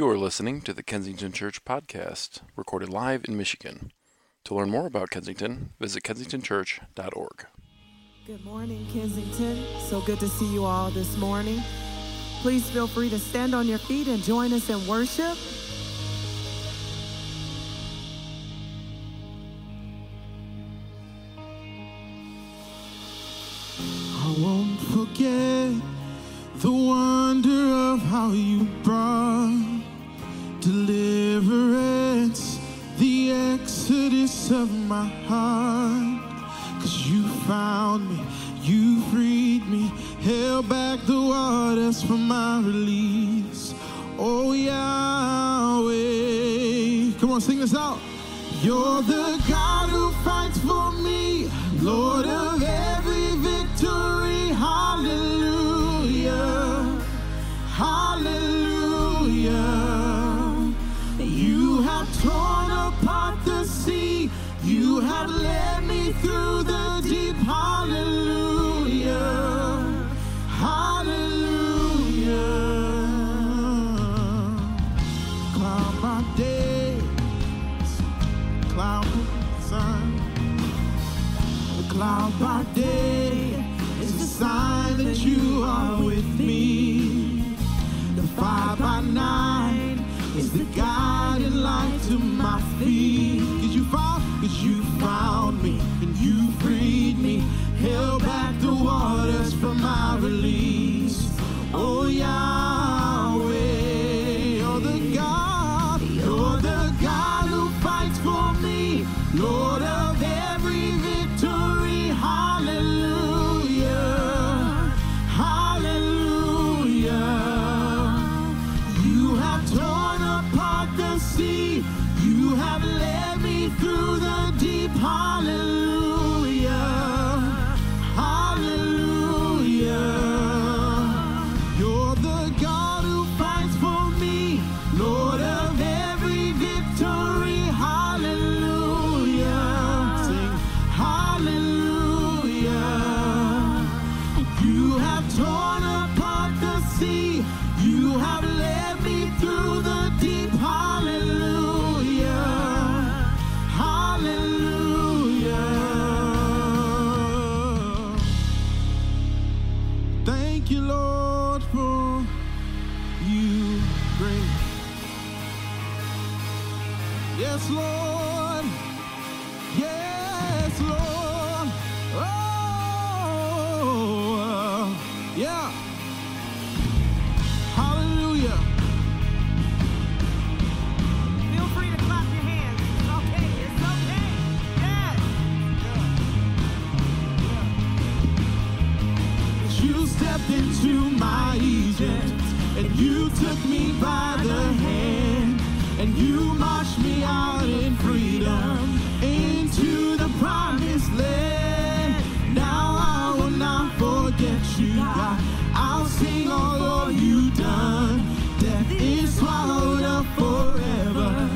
You are listening to the Kensington Church podcast, recorded live in Michigan. To learn more about Kensington, visit kensingtonchurch.org. Good morning, Kensington. So good to see you all this morning. Please feel free to stand on your feet and join us in worship. I won't forget the wonder of how you brought deliverance, the exodus of my heart. 'Cause you found me, you freed me, held back the waters for my release. Oh Yahweh, come on, sing this out. You're the God who fights for me, Lord of every victory. Hallelujah, hallelujah. Torn apart the sea, you have led me through the deep. Hallelujah, hallelujah. Cloud by day, cloud by the sun. The cloud by day is the sign that you are with me. The fire by night is the guiding light to my feet. 'Cause you found me, and you freed me, held back the waters from my release. Oh Yahweh, you're the God who fights for me, Lord of every victory. Hallelujah, hallelujah. You have torn apart the sea, you have led me through the deep. Hallelujah, hallelujah. You're the God who fights for me, Lord of every victory. Hallelujah, sing hallelujah. You have torn apart the sea, you have led me through the deep. Hallelujah, hallelujah. Thank you, Lord, for you bring. Yes, Lord. Yes, Lord. Oh, yeah. Hallelujah. Feel free to clap your hands. It's okay. It's okay. Yes. You stepped into my Egypt, and you took me by the hand, and you marched me out in freedom into the promised land. Now I will not forget you, God. I'll sing all of you done. Death is swallowed up forever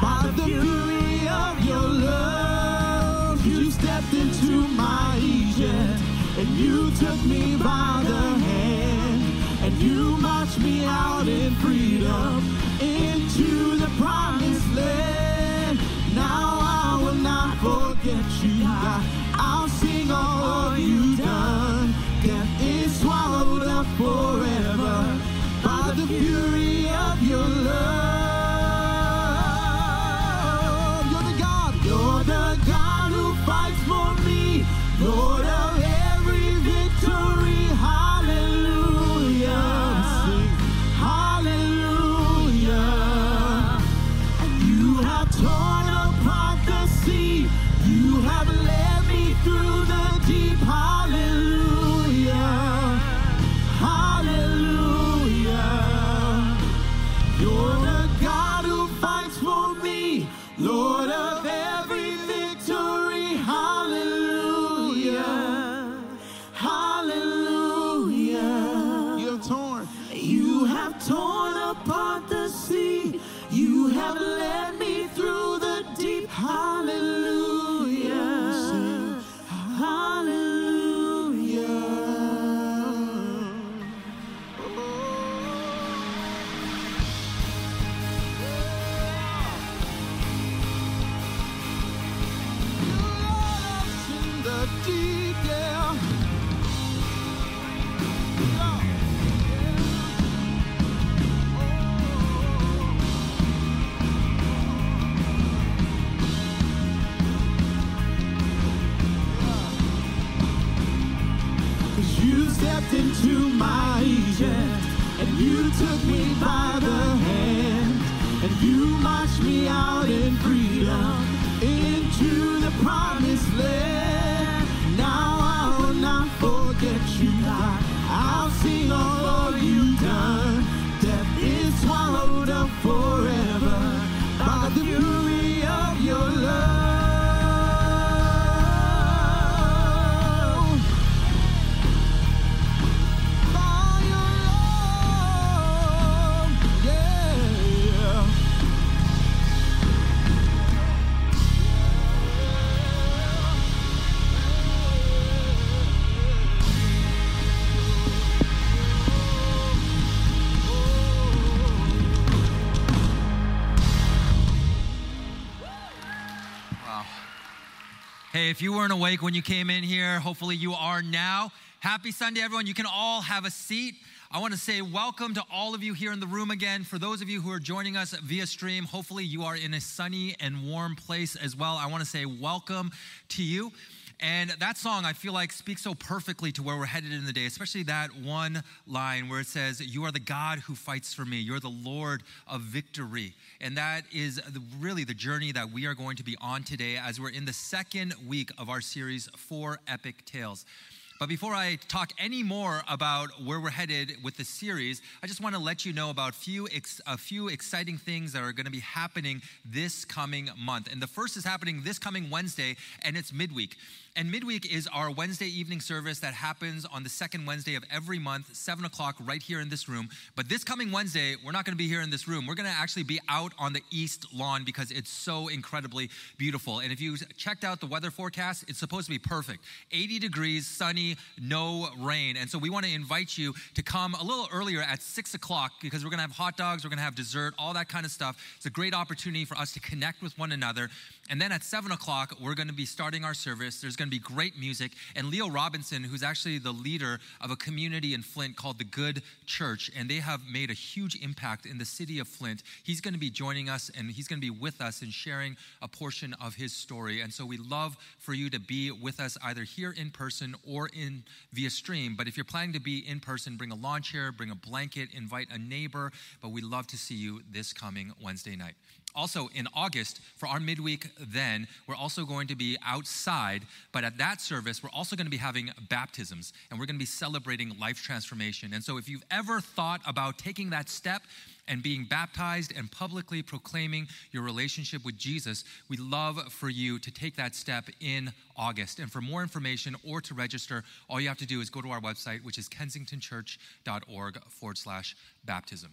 by the fury of your love. You stepped into my Egypt, and you took me by the hand, and you marched me out in freedom into the promised land. Now I will not forget you, God. I'll sing all of you done. Death is swallowed up forever by the fury of your love. You're the God who fights for me, Lord of every victory. Hallelujah, sing hallelujah. You have torn apart the sea, you have led me through the deep. Hallelujah. Hallelujah. You're the God who fights for me, Lord of every victory. Hallelujah, hallelujah. You have torn apart the sea, you have led me through the deep. Hallelujah, hallelujah. took me by the hand, and you marched me out in freedom into the promised land. Now I will not forget you, I'll sing all you've done. Death is swallowed up forever by the fury of your love. Hey, if you weren't awake when you came in here, hopefully you are now. Happy Sunday, everyone. You can all have a seat. I want to say welcome to all of you here in the room again. For those of you who are joining us via stream, hopefully you are in a sunny and warm place as well. I want to say welcome to you. And that song, I feel like, speaks so perfectly to where we're headed in the day, especially that one line where it says, you are the God who fights for me. You're the Lord of victory. And that is really the journey that we are going to be on today as we're in the second week of our series, Four Epic Tales. But before I talk any more about where we're headed with the series, I just want to let you know about a few exciting things that are going to be happening this coming month. And the first is happening this coming Wednesday, and it's midweek. And midweek is our Wednesday evening service that happens on the second Wednesday of every month, 7 o'clock, right here in this room. But this coming Wednesday, we're not going to be here in this room. We're going to actually be out on the east lawn because it's so incredibly beautiful. And if you checked out the weather forecast, it's supposed to be perfect. 80 degrees, sunny, no rain. And so we want to invite you to come a little earlier at 6 o'clock because we're going to have hot dogs, we're going to have dessert, all that kind of stuff. It's a great opportunity for us to connect with one another. And then at 7 o'clock, we're going to be starting our service. There's going to be great music, and Leo Robinson, who's actually the leader of a community in Flint called the Good Church, and they have made a huge impact in the city of Flint. He's going to be joining us, and he's going to be with us and sharing a portion of his story. And so we love for you to be with us either here in person or in via stream. But if you're planning to be in person, bring a lawn chair, bring a blanket, invite a neighbor. But we'd love to see you this coming Wednesday night. Also, in August, for our midweek then, we're also going to be outside, but at that service, we're also going to be having baptisms, and we're going to be celebrating life transformation. And so if you've ever thought about taking that step and being baptized and publicly proclaiming your relationship with Jesus, we'd love for you to take that step in August. And for more information or to register, all you have to do is go to our website, which is kensingtonchurch.org/baptism.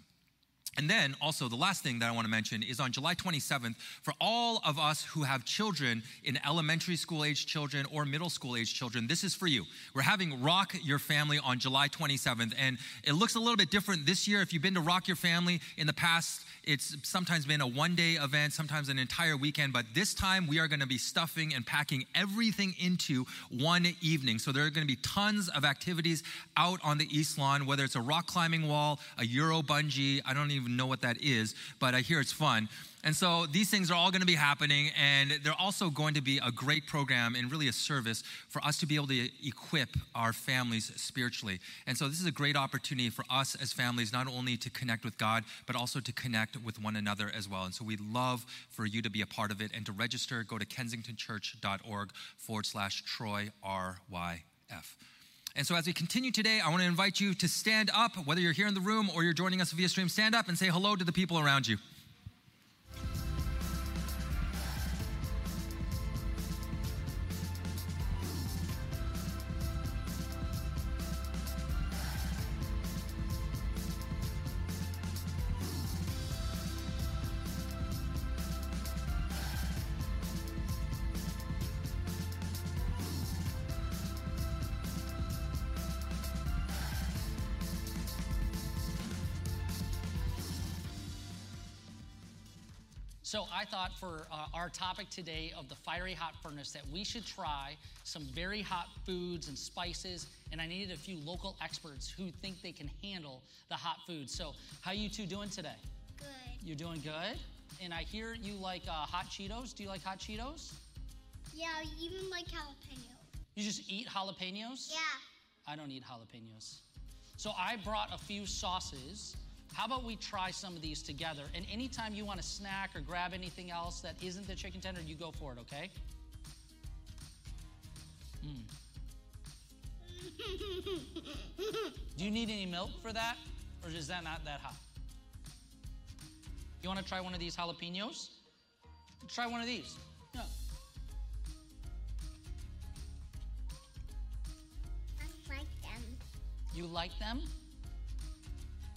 And then also the last thing that I want to mention is on July 27th, for all of us who have children in elementary school age children or middle school age children, this is for you. We're having Rock Your Family on July 27th. And it looks a little bit different this year. If you've been to Rock Your Family in the past, it's sometimes been a one-day event, sometimes an entire weekend. But this time we are going to be stuffing and packing everything into one evening. So there are going to be tons of activities out on the East Lawn, whether it's a rock climbing wall, a Euro bungee, I don't even know what that is, but I hear it's fun. And so these things are all going to be happening, and they're also going to be a great program and really a service for us to be able to equip our families spiritually. And so this is a great opportunity for us as families not only to connect with God, but also to connect with one another as well. And so we'd love for you to be a part of it. And to register, go to kensingtonchurch.org/TroyRYF. And so as we continue today, I want to invite you to stand up, whether you're here in the room or you're joining us via stream, stand up and say hello to the people around you. So I thought for our topic today of the fiery hot furnace that we should try some very hot foods and spices, and I needed a few local experts who think they can handle the hot foods. So how you two doing today? Good. You're doing good? And I hear you like hot Cheetos. Do you like hot Cheetos? Yeah, I even like jalapenos. You just eat jalapenos? Yeah. I don't eat jalapenos. So I brought a few sauces How about we try some of these together? And anytime you want a snack or grab anything else that isn't the chicken tender, you go for it, okay? Do you need any milk for that? Or is that not that hot? You want to try one of these jalapenos? Try one of these. No. I like them. You like them?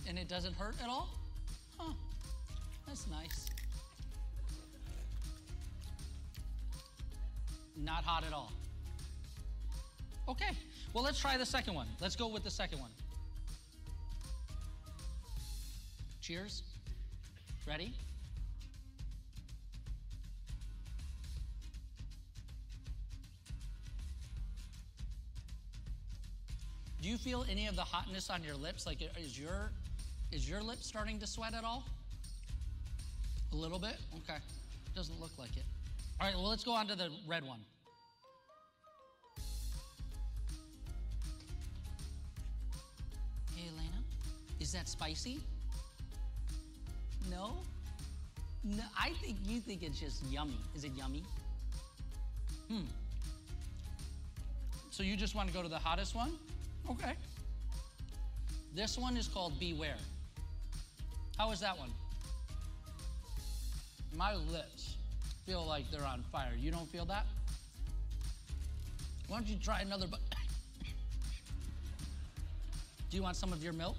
And it doesn't hurt at all? Huh. That's nice. Not hot at all. Okay. Well, let's try the second one. Let's go with the second one. Cheers. Ready? Do you feel any of the hotness on your lips? Like, is your lip starting to sweat at all? A little bit? Okay. Doesn't look like it. All right, well, let's go on to the red one. Hey, Elena, is that spicy? No? No, I think you think it's just yummy. Is it yummy? So you just want to go to the hottest one? Okay. This one is called Beware. How is that one? My lips feel like they're on fire. You don't feel that? Why don't you try another bite? Do you want some of your milk?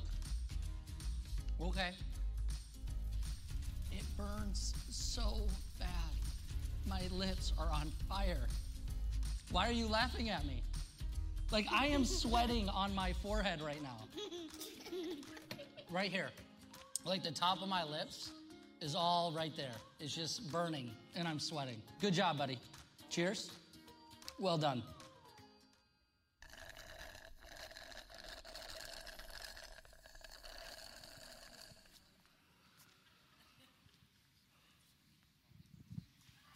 Okay. It burns so bad. My lips are on fire. Why are you laughing at me? Like, I am sweating on my forehead right now. Right here. Like, the top of my lips is all right there. It's just burning, and I'm sweating. Good job, buddy. Cheers. Well done.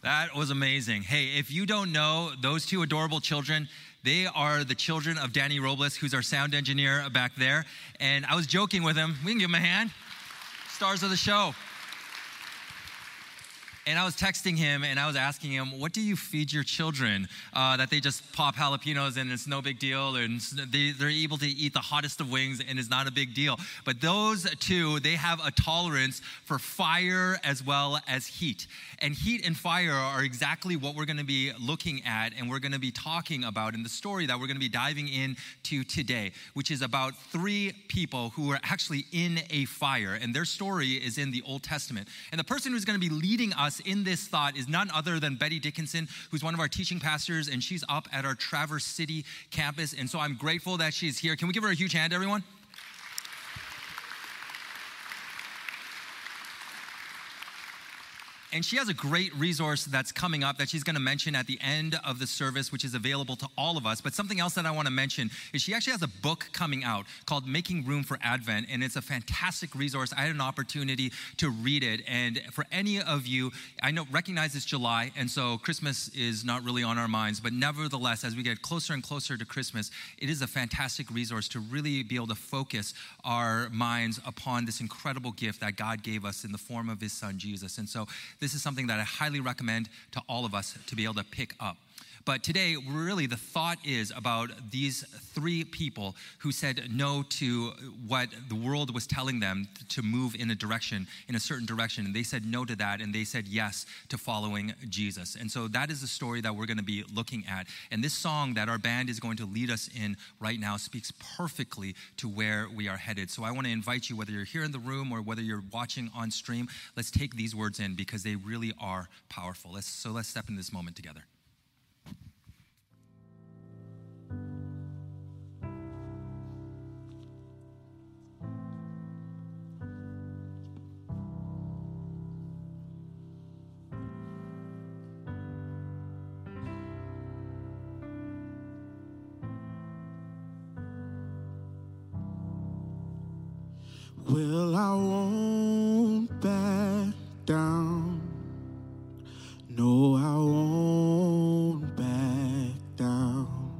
That was amazing. Hey, if you don't know, those two adorable children, they are the children of Danny Robles, who's our sound engineer back there. And I was joking with him. We can give him a hand. Stars of the show. And I was texting him and I was asking him, what do you feed your children? That they just pop jalapenos and it's no big deal, and they're able to eat the hottest of wings and it's not a big deal. But those two, they have a tolerance for fire as well as heat. And heat and fire are exactly what we're gonna be looking at and we're gonna be talking about in the story that we're gonna be diving into today, which is about three people who are actually in a fire, and their story is in the Old Testament. And the person who's gonna be leading us in this thought is none other than Betty Dickinson, who's one of our teaching pastors, and she's up at our Traverse City campus, and so I'm grateful that she's here. Can we give her a huge hand, everyone? And she has a great resource that's coming up that she's going to mention at the end of the service, which is available to all of us. But something else that I want to mention is she actually has a book coming out called Making Room for Advent, and it's a fantastic resource. I had an opportunity to read it, and for any of you, I know, recognize it's July, and so Christmas is not really on our minds, but nevertheless, as we get closer and closer to Christmas, it is a fantastic resource to really be able to focus our minds upon this incredible gift that God gave us in the form of his son, Jesus. And so this is something that I highly recommend to all of us to be able to pick up. But today, really, the thought is about these three people who said no to what the world was telling them to move in a direction, in a certain direction. And they said no to that, and they said yes to following Jesus. And so that is the story that we're going to be looking at. And this song that our band is going to lead us in right now speaks perfectly to where we are headed. So I want to invite you, whether you're here in the room or whether you're watching on stream, let's take these words in because they really are powerful. Let's step into this moment together. Well, I won't back down. No, I won't back down.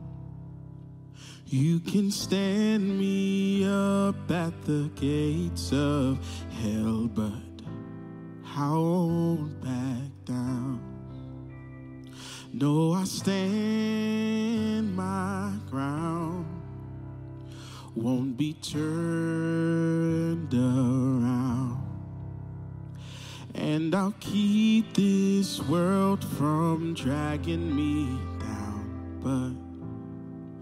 You can stand me up at the gates of hell, but I won't back down. No, I stand my ground, won't be turned around, and I'll keep this world from dragging me down, but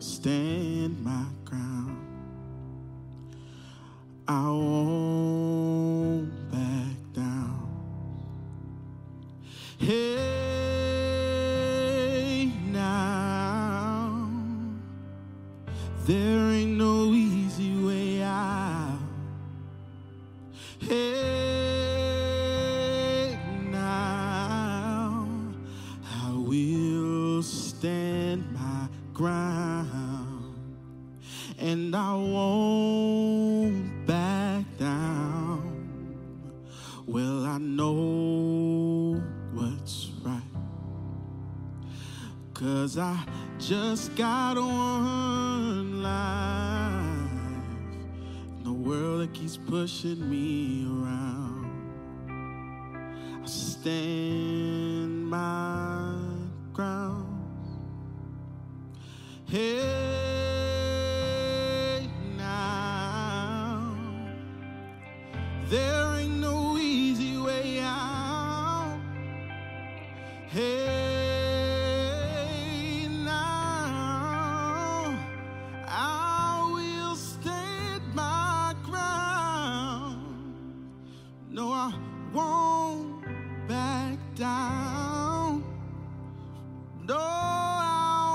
stand my ground. I won't back down. Hey, now, there ain't no easy way out. Hey, now, I will stand my ground, and I won't back down. Well, I know what's right, 'cause I just got one life in the world that keeps pushing me around. I stand my ground. Hey, now, there ain't no easy way out. Hey, now, I will stand my ground. No, I won't back down. No, I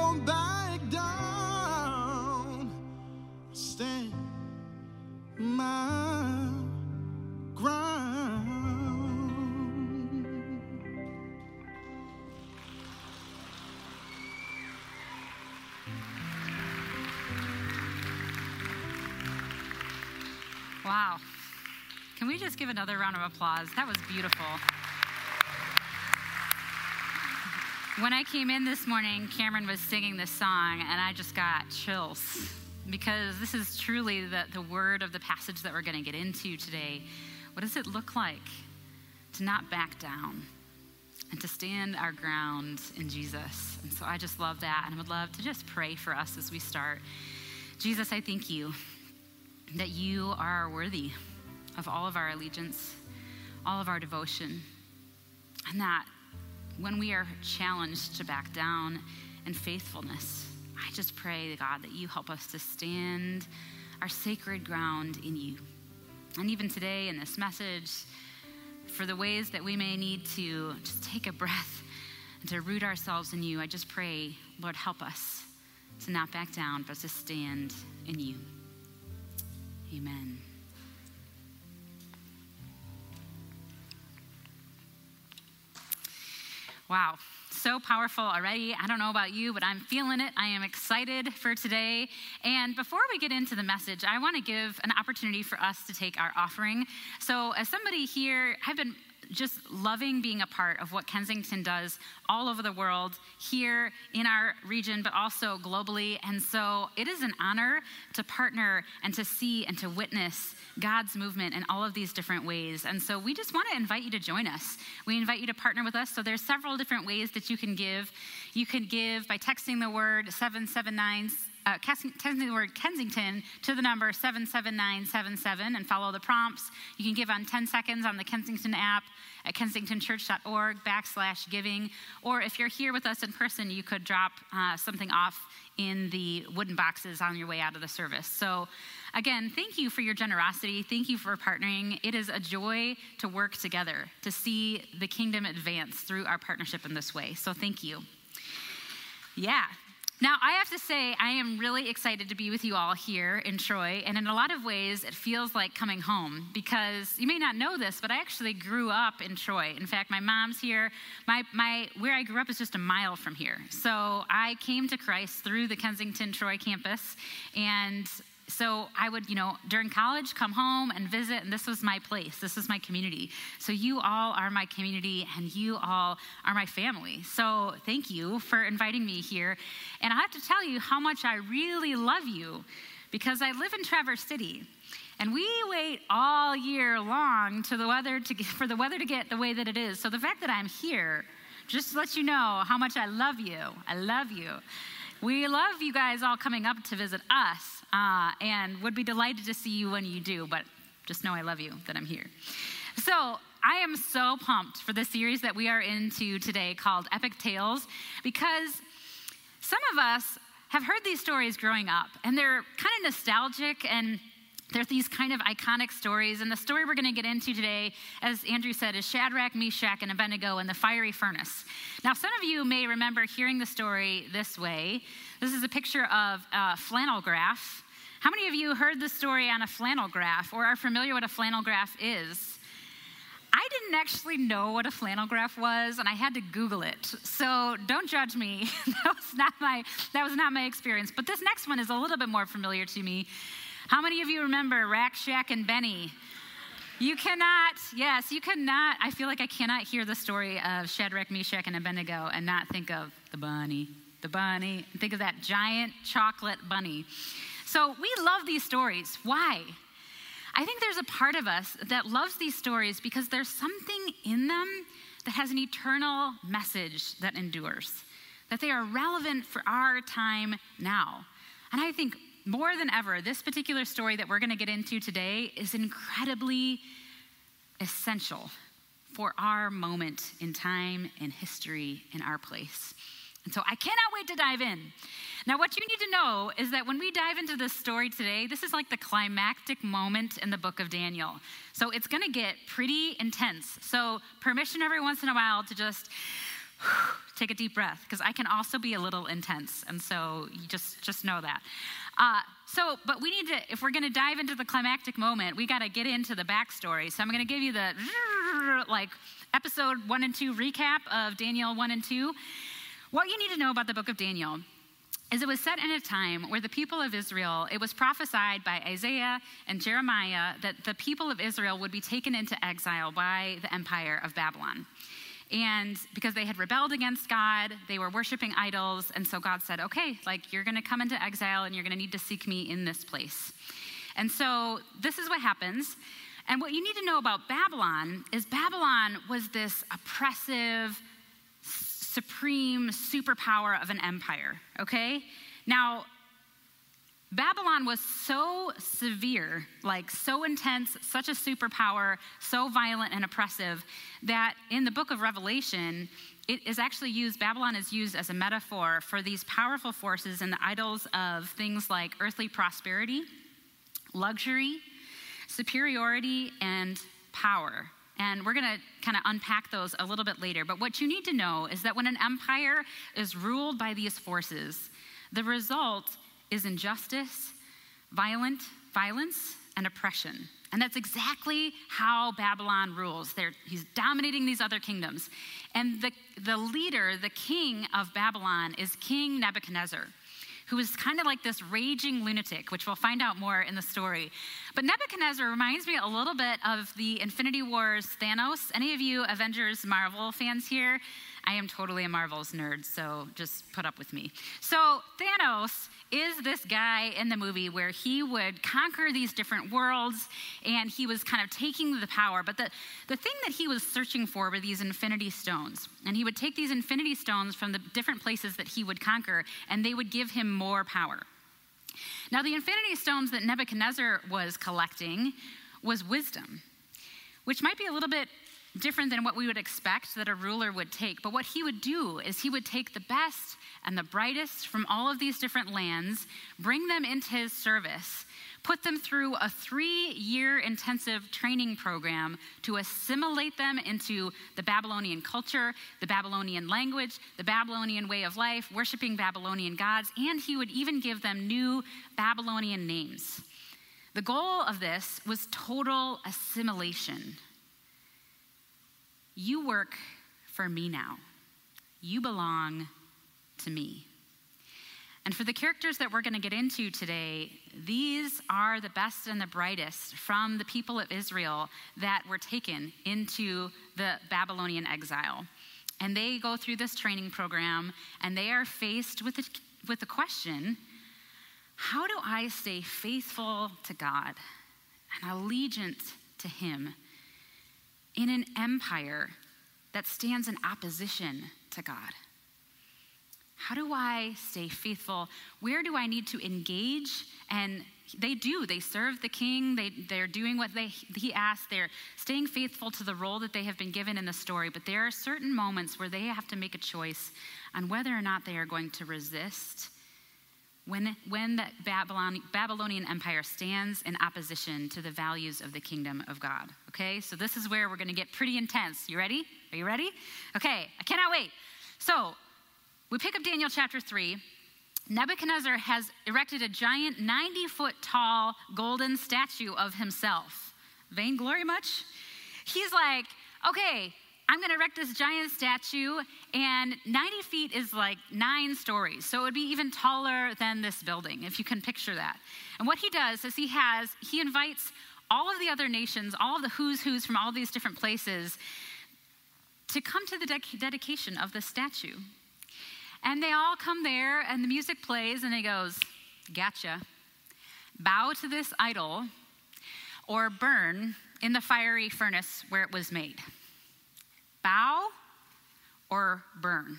won't back down. Stand my ground. Wow. Can we just give another round of applause? That was beautiful. When I came in this morning, Cameron was singing this song, and I just got chills, because this is truly the word of the passage that we're going to get into today. What does it look like to not back down and to stand our ground in Jesus? And so I just love that, and I would love to just pray for us as we start. Jesus, I thank you that you are worthy of all of our allegiance, all of our devotion, and that when we are challenged to back down in faithfulness, I just pray, God, that you help us to stand our sacred ground in you. And even today in this message, for the ways that we may need to just take a breath and to root ourselves in you, I just pray, Lord, help us to not back down, but to stand in you. Amen. Wow. So powerful already. I don't know about you, but I'm feeling it. I am excited for today. And before we get into the message, I want to give an opportunity for us to take our offering. So as somebody here, I've been just loving being a part of what Kensington does all over the world, here in our region, but also globally. And so it is an honor to partner and to see and to witness God's movement in all of these different ways. And so we just want to invite you to join us. We invite you to partner with us. So there's several different ways that you can give. You can give by texting the word 779, texting the word Kensington to the number 77977 and follow the prompts. You can give on 10 seconds on the Kensington app at kensingtonchurch.org/giving. Or if you're here with us in person, you could drop something off in the wooden boxes on your way out of the service. So again, thank you for your generosity. Thank you for partnering. It is a joy to work together, to see the kingdom advance through our partnership in this way. So thank you. Yeah. Now, I have to say, I am really excited to be with you all here in Troy, and in a lot of ways, it feels like coming home, because you may not know this, but I actually grew up in Troy. In fact, my mom's here. Where I grew up is just a mile from here. So I came to Christ through the Kensington Troy campus, and so I would, during college, come home and visit, and this was my place. This was my community. So you all are my community, and you all are my family. So thank you for inviting me here. And I have to tell you how much I really love you, because I live in Traverse City, and we wait all year long to the weather for the weather to get the way that it is. So the fact that I'm here just lets you know how much I love you. I love you. We love you guys all coming up to visit us, and would be delighted to see you when you do, but just know I love you, that I'm here. So I am so pumped for the series that we are into today called Epic Tales, because some of us have heard these stories growing up, and they're kind of nostalgic, and they're these kind of iconic stories. And the story we're going to get into today, as Andrew said, is Shadrach, Meshach, and Abednego in the fiery furnace. Now, some of you may remember hearing the story this way. This is a picture of a flannel graph. How many of you heard the story on a flannel graph or are familiar with what a flannel graph is? I didn't actually know what a flannel graph was, and I had to Google it. So don't judge me. That was not my experience. But this next one is a little bit more familiar to me. How many of you remember Rack, Shack, and Benny? You cannot. I feel like I cannot hear the story of Shadrach, Meshach, and Abednego and not think of the bunny. Think of that giant chocolate bunny. So we love these stories. Why? I think there's a part of us that loves these stories because there's something in them that has an eternal message that endures, that they are relevant for our time now. And I think more than ever, this particular story that we're going to get into today is incredibly essential for our moment in time, in history, in our place. And so I cannot wait to dive in. Now, what you need to know is that when we dive into this story today, this is like the climactic moment in the book of Daniel. So it's going to get pretty intense. So permission every once in a while to just take a deep breath, because I can also be a little intense. And so you just know that. But we need to, if we're going to dive into the climactic moment, we got to get into the backstory. So I'm going to give you the episode 1 and 2 recap of Daniel 1 and 2. What you need to know about the book of Daniel is it was set in a time where the people of Israel, it was prophesied by Isaiah and Jeremiah that the people of Israel would be taken into exile by the empire of Babylon. And because they had rebelled against God, they were worshiping idols. And so God said, okay, like you're going to come into exile and you're going to need to seek me in this place. And so this is what happens. And what you need to know about Babylon is Babylon was this oppressive, supreme superpower of an empire, okay? Now, Babylon was so severe, like so intense, such a superpower, so violent and oppressive, that in the book of Revelation, Babylon is used as a metaphor for these powerful forces and the idols of things like earthly prosperity, luxury, superiority, and power. And we're going to kind of unpack those a little bit later. But what you need to know is that when an empire is ruled by these forces, the result is injustice, violence, and oppression. And that's exactly how Babylon rules. He's dominating these other kingdoms. And the leader, the king of Babylon, is King Nebuchadnezzar, who is kind of like this raging lunatic, which we'll find out more in the story. But Nebuchadnezzar reminds me a little bit of the Infinity Wars Thanos. Any of you Avengers Marvel fans here? I am totally a Marvel's nerd, so just put up with me. So Thanos is this guy in the movie where he would conquer these different worlds, and he was kind of taking the power. But the thing that he was searching for were these infinity stones. And he would take these infinity stones from the different places that he would conquer, and they would give him more power. Now, the infinity stones that Nebuchadnezzar was collecting was wisdom, which might be a little bit different than what we would expect that a ruler would take. But what he would do is he would take the best and the brightest from all of these different lands, bring them into his service, put them through a 3-year intensive training program to assimilate them into the Babylonian culture, the Babylonian language, the Babylonian way of life, worshiping Babylonian gods, and he would even give them new Babylonian names. The goal of this was total assimilation. You work for me now. You belong to me. And for the characters that we're going to get into today, these are the best and the brightest from the people of Israel that were taken into the Babylonian exile. And they go through this training program, and they are faced with the question, how do I stay faithful to God and allegiant to Him in an empire that stands in opposition to God? How do I stay faithful? Where do I need to engage? And they do. They serve the king. They're doing what he asked. They're staying faithful to the role that they have been given in the story. But there are certain moments where they have to make a choice on whether or not they are going to resist when the Babylonian Empire stands in opposition to the values of the kingdom of God. Okay, so this is where we're going to get pretty intense. You ready? Are you ready? Okay, I cannot wait. So we pick up Daniel chapter 3. Nebuchadnezzar has erected a giant 90-foot tall golden statue of himself. Vainglory much? He's like, okay, I'm gonna erect this giant statue, and 90 feet is like 9 stories. So it would be even taller than this building, if you can picture that. And what he does is he invites all of the other nations, all of the who's from all these different places to come to the dedication of the statue. And they all come there, and the music plays, and he goes, gotcha. Bow to this idol or burn in the fiery furnace where it was made. Bow or burn.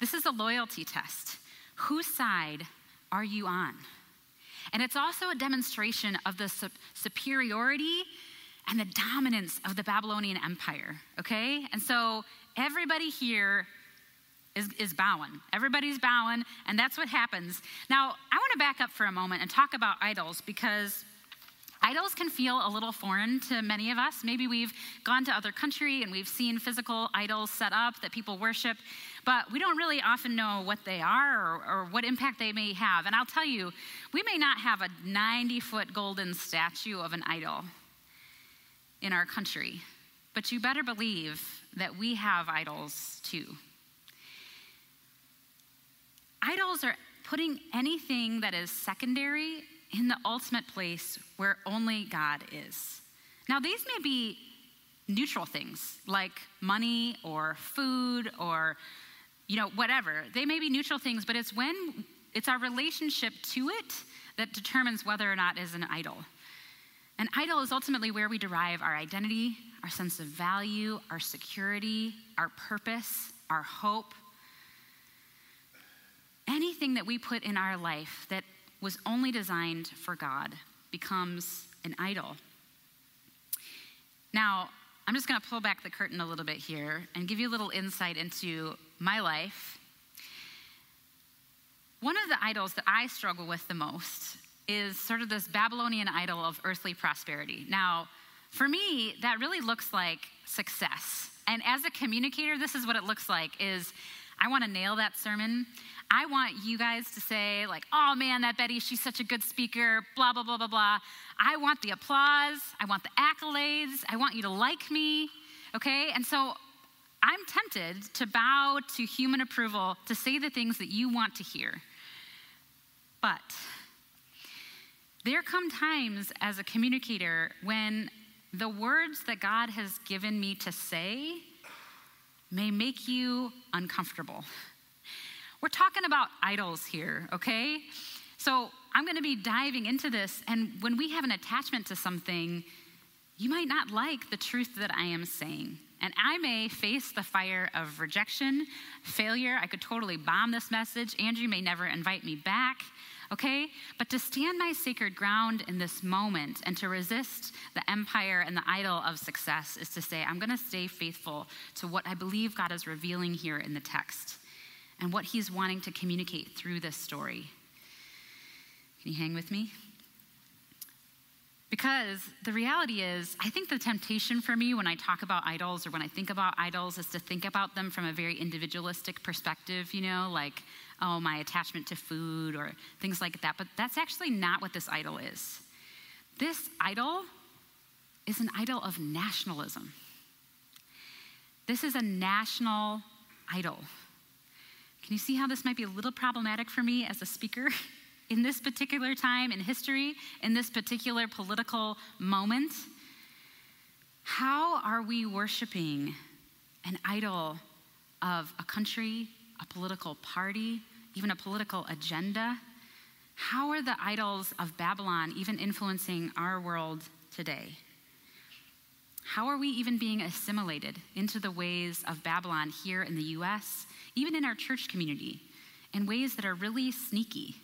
This is a loyalty test. Whose side are you on? And it's also a demonstration of the superiority and the dominance of the Babylonian Empire, okay? And so everybody here is bowing. Everybody's bowing, and that's what happens. Now, I want to back up for a moment and talk about idols, because idols can feel a little foreign to many of us. Maybe we've gone to other country and we've seen physical idols set up that people worship, but we don't really often know what they are or what impact they may have. And I'll tell you, we may not have a 90-foot golden statue of an idol in our country, but you better believe that we have idols too. Idols are putting anything that is secondary in the ultimate place where only God is. Now, these may be neutral things like money or food or, whatever. They may be neutral things, but it's when it's our relationship to it that determines whether or not it is an idol. An idol is ultimately where we derive our identity, our sense of value, our security, our purpose, our hope. Anything that we put in our life that was only designed for God becomes an idol. Now, I'm just going to pull back the curtain a little bit here and give you a little insight into my life. One of the idols that I struggle with the most is sort of this Babylonian idol of earthly prosperity. Now, for me, that really looks like success. And as a communicator, this is what it looks like is I want to nail that sermon. I want you guys to say like, oh man, that Betty, she's such a good speaker, blah, blah, blah, blah, blah. I want the applause. I want the accolades. I want you to like me, okay? And so I'm tempted to bow to human approval, to say the things that you want to hear. But there come times as a communicator when the words that God has given me to say may make you uncomfortable. We're talking about idols here, okay? So I'm gonna be diving into this, and when we have an attachment to something, you might not like the truth that I am saying. And I may face the fire of rejection, failure. I could totally bomb this message. Andrew may never invite me back, okay? But to stand my sacred ground in this moment and to resist the empire and the idol of success is to say, I'm gonna stay faithful to what I believe God is revealing here in the text and what He's wanting to communicate through this story. Can you hang with me? Because the reality is, I think the temptation for me when I talk about idols or when I think about idols is to think about them from a very individualistic perspective, like, oh, my attachment to food or things like that. But that's actually not what this idol is. This idol is an idol of nationalism. This is a national idol. Can you see how this might be a little problematic for me as a speaker? In this particular time in history, in this particular political moment, how are we worshiping an idol of a country, a political party, even a political agenda? How are the idols of Babylon even influencing our world today? How are we even being assimilated into the ways of Babylon here in the U.S., even in our church community, in ways that are really sneaky?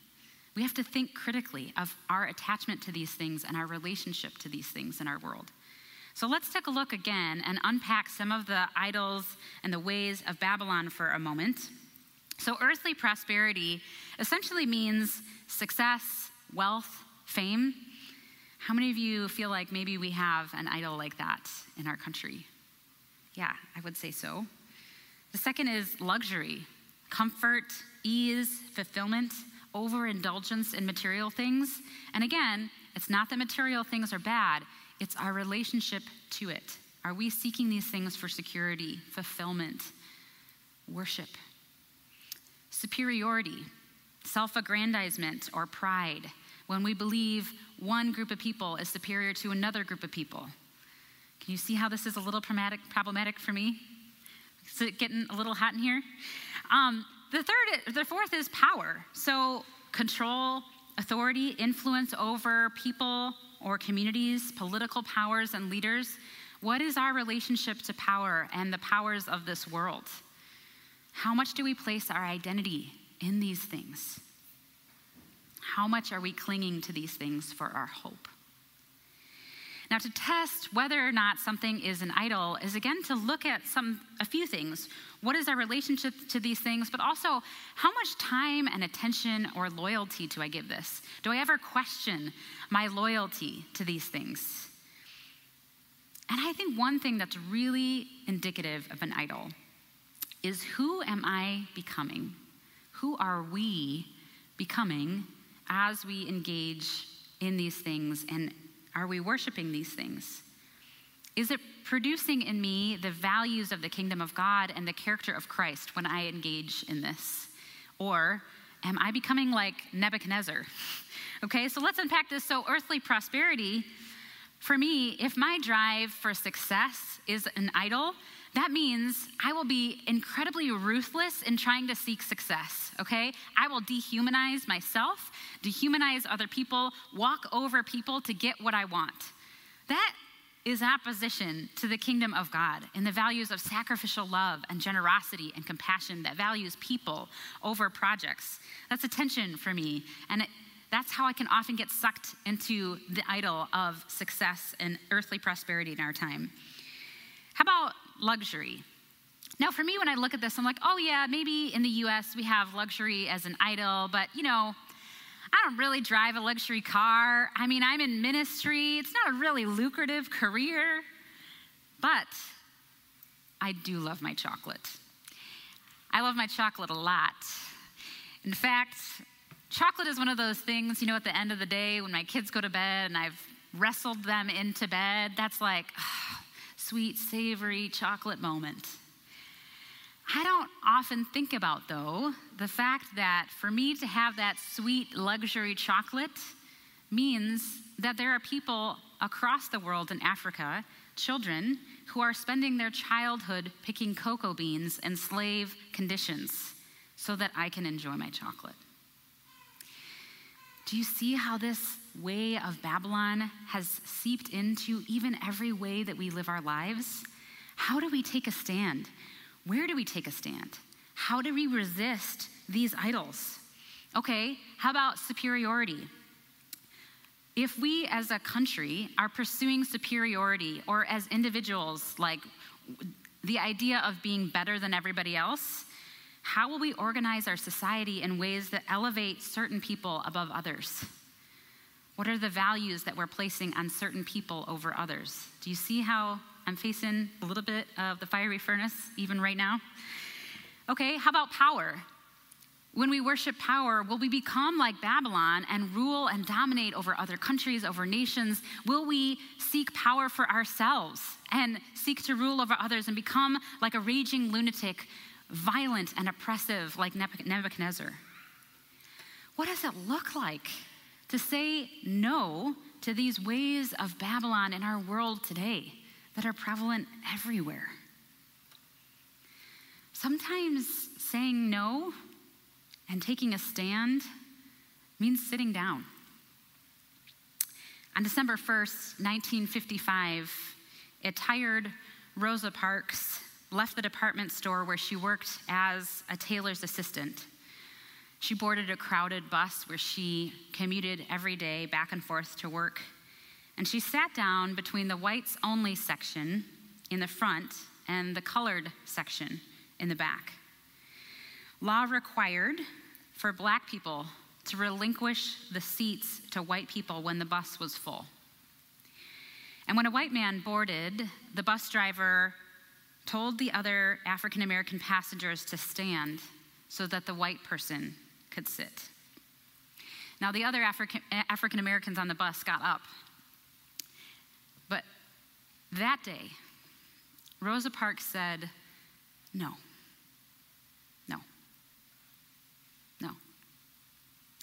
We have to think critically of our attachment to these things and our relationship to these things in our world. So let's take a look again and unpack some of the idols and the ways of Babylon for a moment. So earthly prosperity essentially means success, wealth, fame. How many of you feel like maybe we have an idol like that in our country? Yeah, I would say so. The second is luxury, comfort, ease, fulfillment, overindulgence in material things. And again, it's not that material things are bad. It's our relationship to it. Are we seeking these things for security, fulfillment, worship? Superiority, self-aggrandizement, or pride, when we believe one group of people is superior to another group of people. Can you see how this is a little problematic for me? Is it getting a little hot in here? The fourth is power. So control, authority, influence over people or communities, political powers and leaders. What is our relationship to power and the powers of this world? How much do we place our identity in these things? How much are we clinging to these things for our hope? Now, to test whether or not something is an idol is, again, to look at a few things. What is our relationship to these things? But also, how much time and attention or loyalty do I give this? Do I ever question my loyalty to these things? And I think one thing that's really indicative of an idol is, who am I becoming? Who are we becoming as we engage in these things, and are we worshiping these things? Is it producing in me the values of the kingdom of God and the character of Christ when I engage in this? Or am I becoming like Nebuchadnezzar? Okay, so let's unpack this. So earthly prosperity, for me, if my drive for success is an idol, that means I will be incredibly ruthless in trying to seek success, okay? I will dehumanize myself, dehumanize other people, walk over people to get what I want. That is opposition to the kingdom of God and the values of sacrificial love and generosity and compassion that values people over projects. That's a tension for me, and that's how I can often get sucked into the idol of success and earthly prosperity in our time. How about luxury? Now, for me, when I look at this, I'm like, oh yeah, maybe in the US we have luxury as an idol, but you know, I don't really drive a luxury car. I mean, I'm in ministry. It's not a really lucrative career, but I do love my chocolate. I love my chocolate a lot. In fact, chocolate is one of those things, you know, at the end of the day when my kids go to bed and I've wrestled them into bed, that's like, oh, sweet, savory chocolate moment. I don't often think about, though, the fact that for me to have that sweet luxury chocolate means that there are people across the world in Africa, children, who are spending their childhood picking cocoa beans in slave conditions so that I can enjoy my chocolate. Do you see how this way of Babylon has seeped into even every way that we live our lives? How do we take a stand? Where do we take a stand? How do we resist these idols? Okay, how about superiority? If we as a country are pursuing superiority, or as individuals, like the idea of being better than everybody else, how will we organize our society in ways that elevate certain people above others? What are the values that we're placing on certain people over others? Do you see how I'm facing a little bit of the fiery furnace even right now? Okay, how about power? When we worship power, will we become like Babylon and rule and dominate over other countries, over nations? Will we seek power for ourselves and seek to rule over others and become like a raging lunatic, violent and oppressive like Nebuchadnezzar? What does it look like to say no to these ways of Babylon in our world today that are prevalent everywhere? Sometimes saying no and taking a stand means sitting down. On December 1st, 1955, a tired Rosa Parks left the department store where she worked as a tailor's assistant. She boarded a crowded bus where she commuted every day back and forth to work. And she sat down between the whites only section in the front and the colored section in the back. Law required for black people to relinquish the seats to white people when the bus was full. And when a white man boarded, the bus driver told the other African American passengers to stand so that the white person could sit. Now, the other African Americans on the bus got up. But that day, Rosa Parks said, no.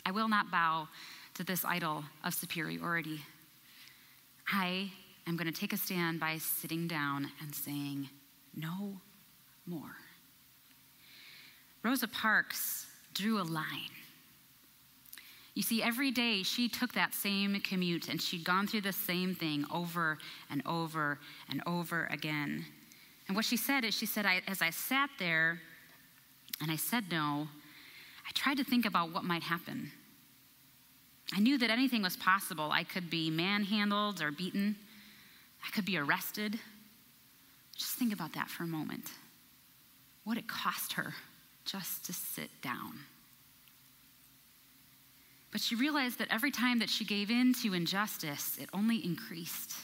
I will not bow to this idol of superiority. I am going to take a stand by sitting down and saying no more. Rosa Parks drew a line. You see, every day she took that same commute and she'd gone through the same thing over and over and over again. And what she said is, she said, as I sat there and I said no, I tried to think about what might happen. I knew that anything was possible. I could be manhandled or beaten. I could be arrested. Just think about that for a moment. What it cost her just to sit down. But she realized that every time that she gave in to injustice, it only increased.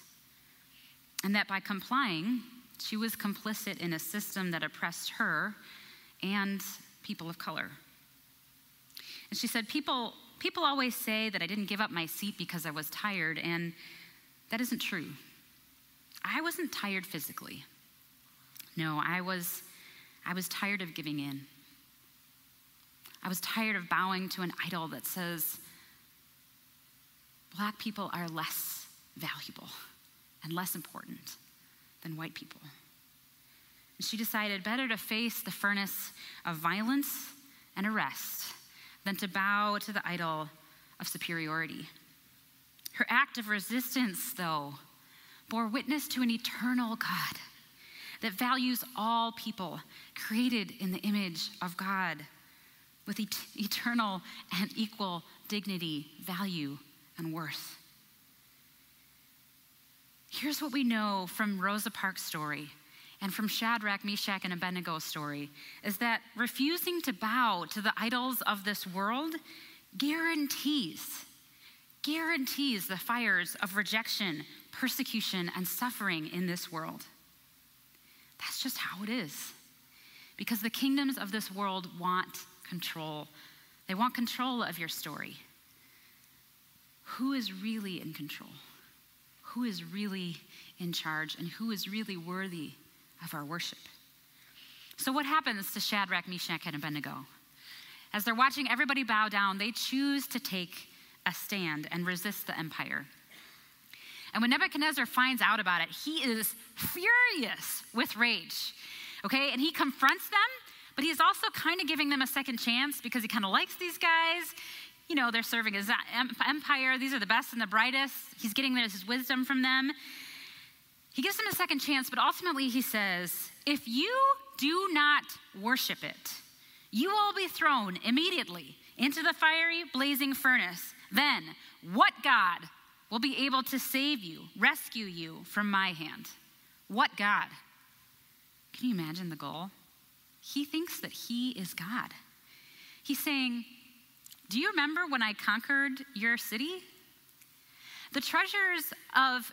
And that by complying, she was complicit in a system that oppressed her and people of color. And she said, people always say that I didn't give up my seat because I was tired, and that isn't true. I wasn't tired physically. No, I was tired of giving in. I was tired of bowing to an idol that says black people are less valuable and less important than white people. And she decided better to face the furnace of violence and arrest than to bow to the idol of superiority. Her act of resistance, though, bore witness to an eternal God that values all people created in the image of God with eternal and equal dignity, value, and worth. Here's what we know from Rosa Parks' story and from Shadrach, Meshach, and Abednego's story, is that refusing to bow to the idols of this world guarantees the fires of rejection, persecution, and suffering in this world. That's just how it is. Because the kingdoms of this world want control. They want control of your story. Who is really in control? Who is really in charge? And who is really worthy of our worship? So what happens to Shadrach, Meshach, and Abednego? As they're watching everybody bow down, they choose to take a stand and resist the empire. And when Nebuchadnezzar finds out about it, he is furious with rage, okay? And he confronts them, but he's also kind of giving them a second chance because he kind of likes these guys. You know, they're serving his empire. These are the best and the brightest. He's getting his wisdom from them. He gives them a second chance, but ultimately he says, if you do not worship it, you will be thrown immediately into the fiery, blazing furnace. Then what God will be able to save you, rescue you from my hand? What God? Can you imagine the goal? He thinks that he is God. He's saying, do you remember when I conquered your city? The treasures of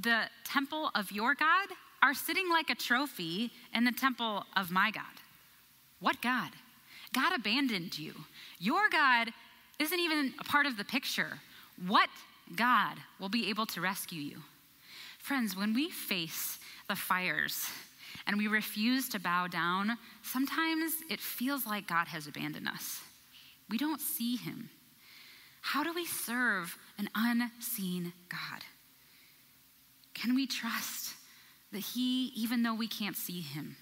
the temple of your God are sitting like a trophy in the temple of my God. What God? God abandoned you. Your God isn't even a part of the picture. What God will be able to rescue you? Friends, when we face the fires and we refuse to bow down, sometimes it feels like God has abandoned us. We don't see him. How do we serve an unseen God? Can we trust that he, even though we can't see him,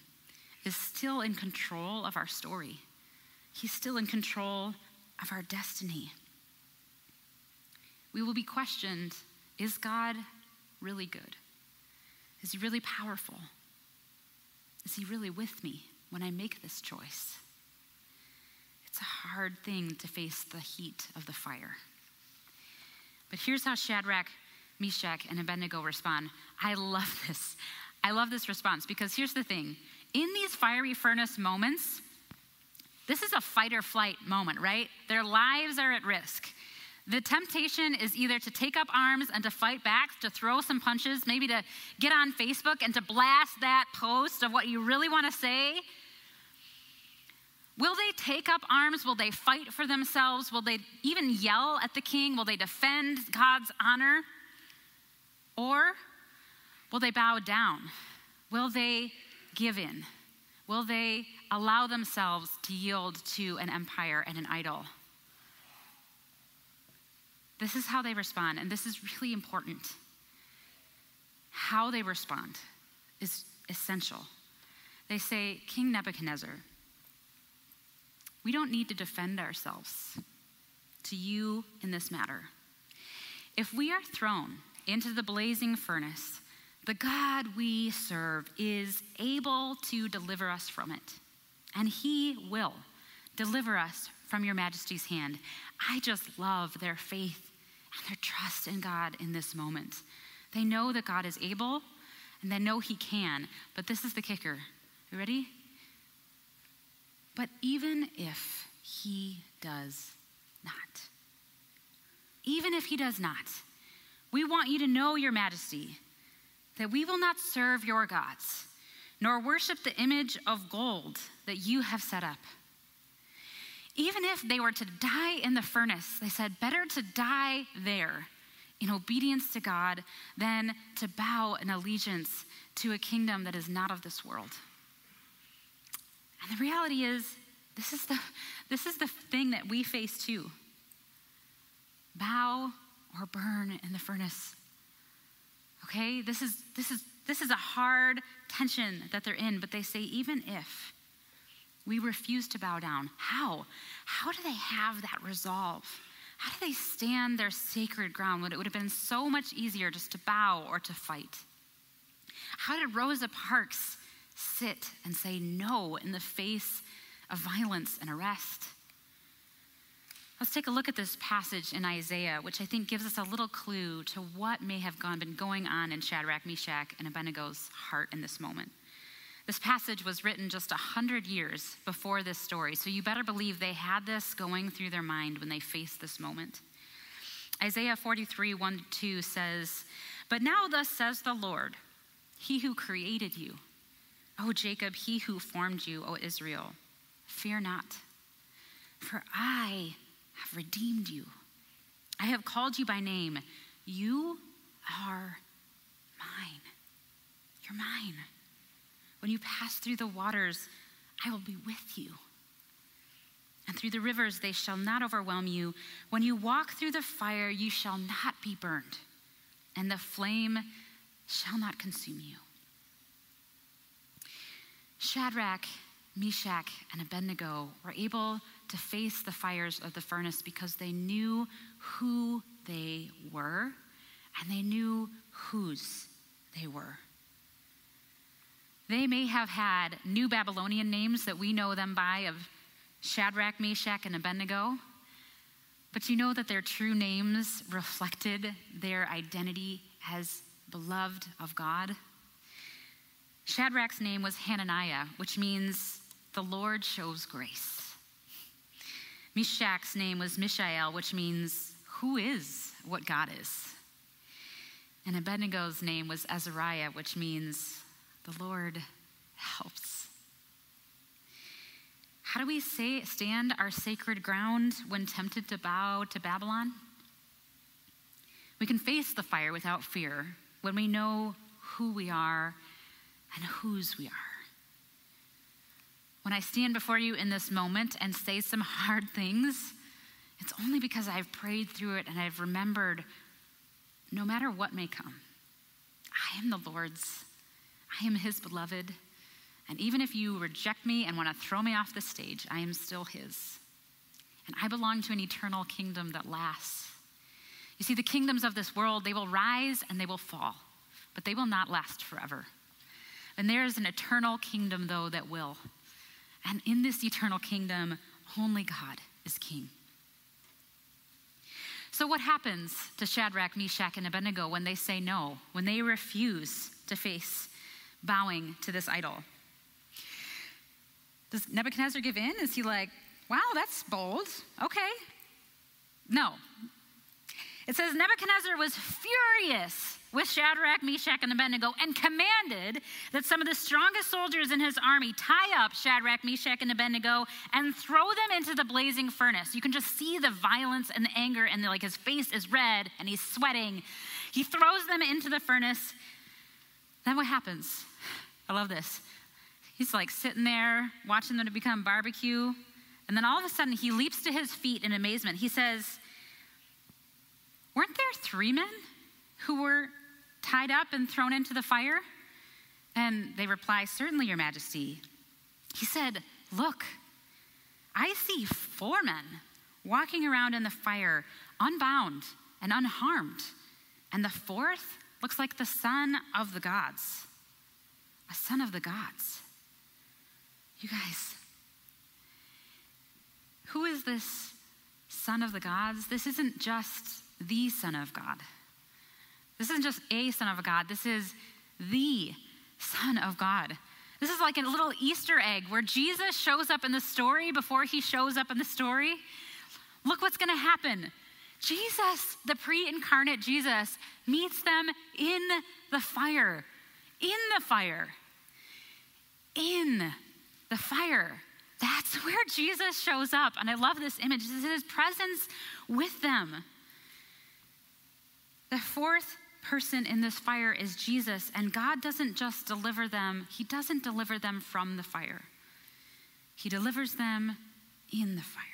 is still in control of our story? He's still in control of our destiny. we will be questioned, is God really good? Is he really powerful? Is he really with me when I make this choice? It's a hard thing to face the heat of the fire. But here's how Shadrach, Meshach, and Abednego respond. I love this. I love this response because here's the thing. In these fiery furnace moments, this is a fight or flight moment, right? Their lives are at risk. The temptation is either to take up arms and to fight back, to throw some punches, maybe to get on Facebook and to blast that post of what you really want to say. Will they take up arms? Will they fight for themselves? Will they even yell at the king? Will they defend God's honor? Or will they bow down? Will they give in? Will they allow themselves to yield to an empire and an idol? This is how they respond, and this is really important. How they respond is essential. They say, King Nebuchadnezzar, we don't need to defend ourselves to you in this matter. If we are thrown into the blazing furnace, the God we serve is able to deliver us from it, and he will deliver us from your majesty's hand. I just love their faith and their trust in God in this moment. They know that God is able, and they know he can, but this is the kicker. You ready? But even if he does not, we want you to know, your majesty, that we will not serve your gods, nor worship the image of gold that you have set up. Even if they were to die in the furnace, they said, better to die there in obedience to God than to bow in allegiance to a kingdom that is not of this world. And the reality is, this is the thing that we face too. Bow or burn in the furnace. Okay, this is a hard tension that they're in, but they say, even if we refuse to bow down. How? How do they have that resolve? How do they stand their sacred ground when it would have been so much easier just to bow or to fight? How did Rosa Parks sit and say no in the face of violence and arrest? Let's take a look at this passage in Isaiah, which I think gives us a little clue to what may have been going on in Shadrach, Meshach, and Abednego's heart in this moment. This passage was written just 100 years before this story, so you better believe they had this going through their mind when they faced this moment. Isaiah 43, 1-2 says, "But now thus says the Lord, he who created you, O Jacob, he who formed you, O Israel, fear not, for I have redeemed you. I have called you by name. You are mine. You're mine. When you pass through the waters, I will be with you. And through the rivers, they shall not overwhelm you. When you walk through the fire, you shall not be burned, and the flame shall not consume you." Shadrach, Meshach, and Abednego were able to face the fires of the furnace because they knew who they were, and they knew whose they were. They may have had new Babylonian names that we know them by, of Shadrach, Meshach, and Abednego, but you know that their true names reflected their identity as beloved of God. Shadrach's name was Hananiah, which means the Lord shows grace. Meshach's name was Mishael, which means who is what God is. And Abednego's name was Azariah, which means the Lord helps. How do we stand our sacred ground when tempted to bow to Babylon? We can face the fire without fear when we know who we are and whose we are. When I stand before you in this moment and say some hard things, it's only because I've prayed through it and I've remembered, no matter what may come, I am the Lord's. I am his beloved, and even if you reject me and want to throw me off the stage, I am still his. And I belong to an eternal kingdom that lasts. You see, the kingdoms of this world, they will rise and they will fall, but they will not last forever. And there is an eternal kingdom, though, that will. And in this eternal kingdom, only God is king. So what happens to Shadrach, Meshach, and Abednego when they say no, when they refuse to face bowing to this idol? Does Nebuchadnezzar give in? Is he like, wow, that's bold. Okay. No. It says Nebuchadnezzar was furious with Shadrach, Meshach, and Abednego and commanded that some of the strongest soldiers in his army tie up Shadrach, Meshach, and Abednego and throw them into the blazing furnace. You can just see the violence and the anger, and like his face is red and he's sweating. He throws them into the furnace. Then what happens? I love this. He's like sitting there watching them to become barbecue. And then all of a sudden he leaps to his feet in amazement. He says, weren't there three men who were tied up and thrown into the fire? And they reply, certainly, Your Majesty. He said, look, I see four men walking around in the fire, unbound and unharmed. And the fourth looks like the son of the gods, a son of the gods. You guys, who is this son of the gods? This isn't just the son of God. This isn't just a son of God. This is the son of God. This is like a little Easter egg where Jesus shows up in the story before he shows up in the story. Look what's going to happen. Jesus, the pre-incarnate Jesus, meets them in the fire. In the fire. In the fire. That's where Jesus shows up. And I love this image. This is his presence with them. The fourth person in this fire is Jesus, and God doesn't just deliver them. He doesn't deliver them from the fire. He delivers them in the fire.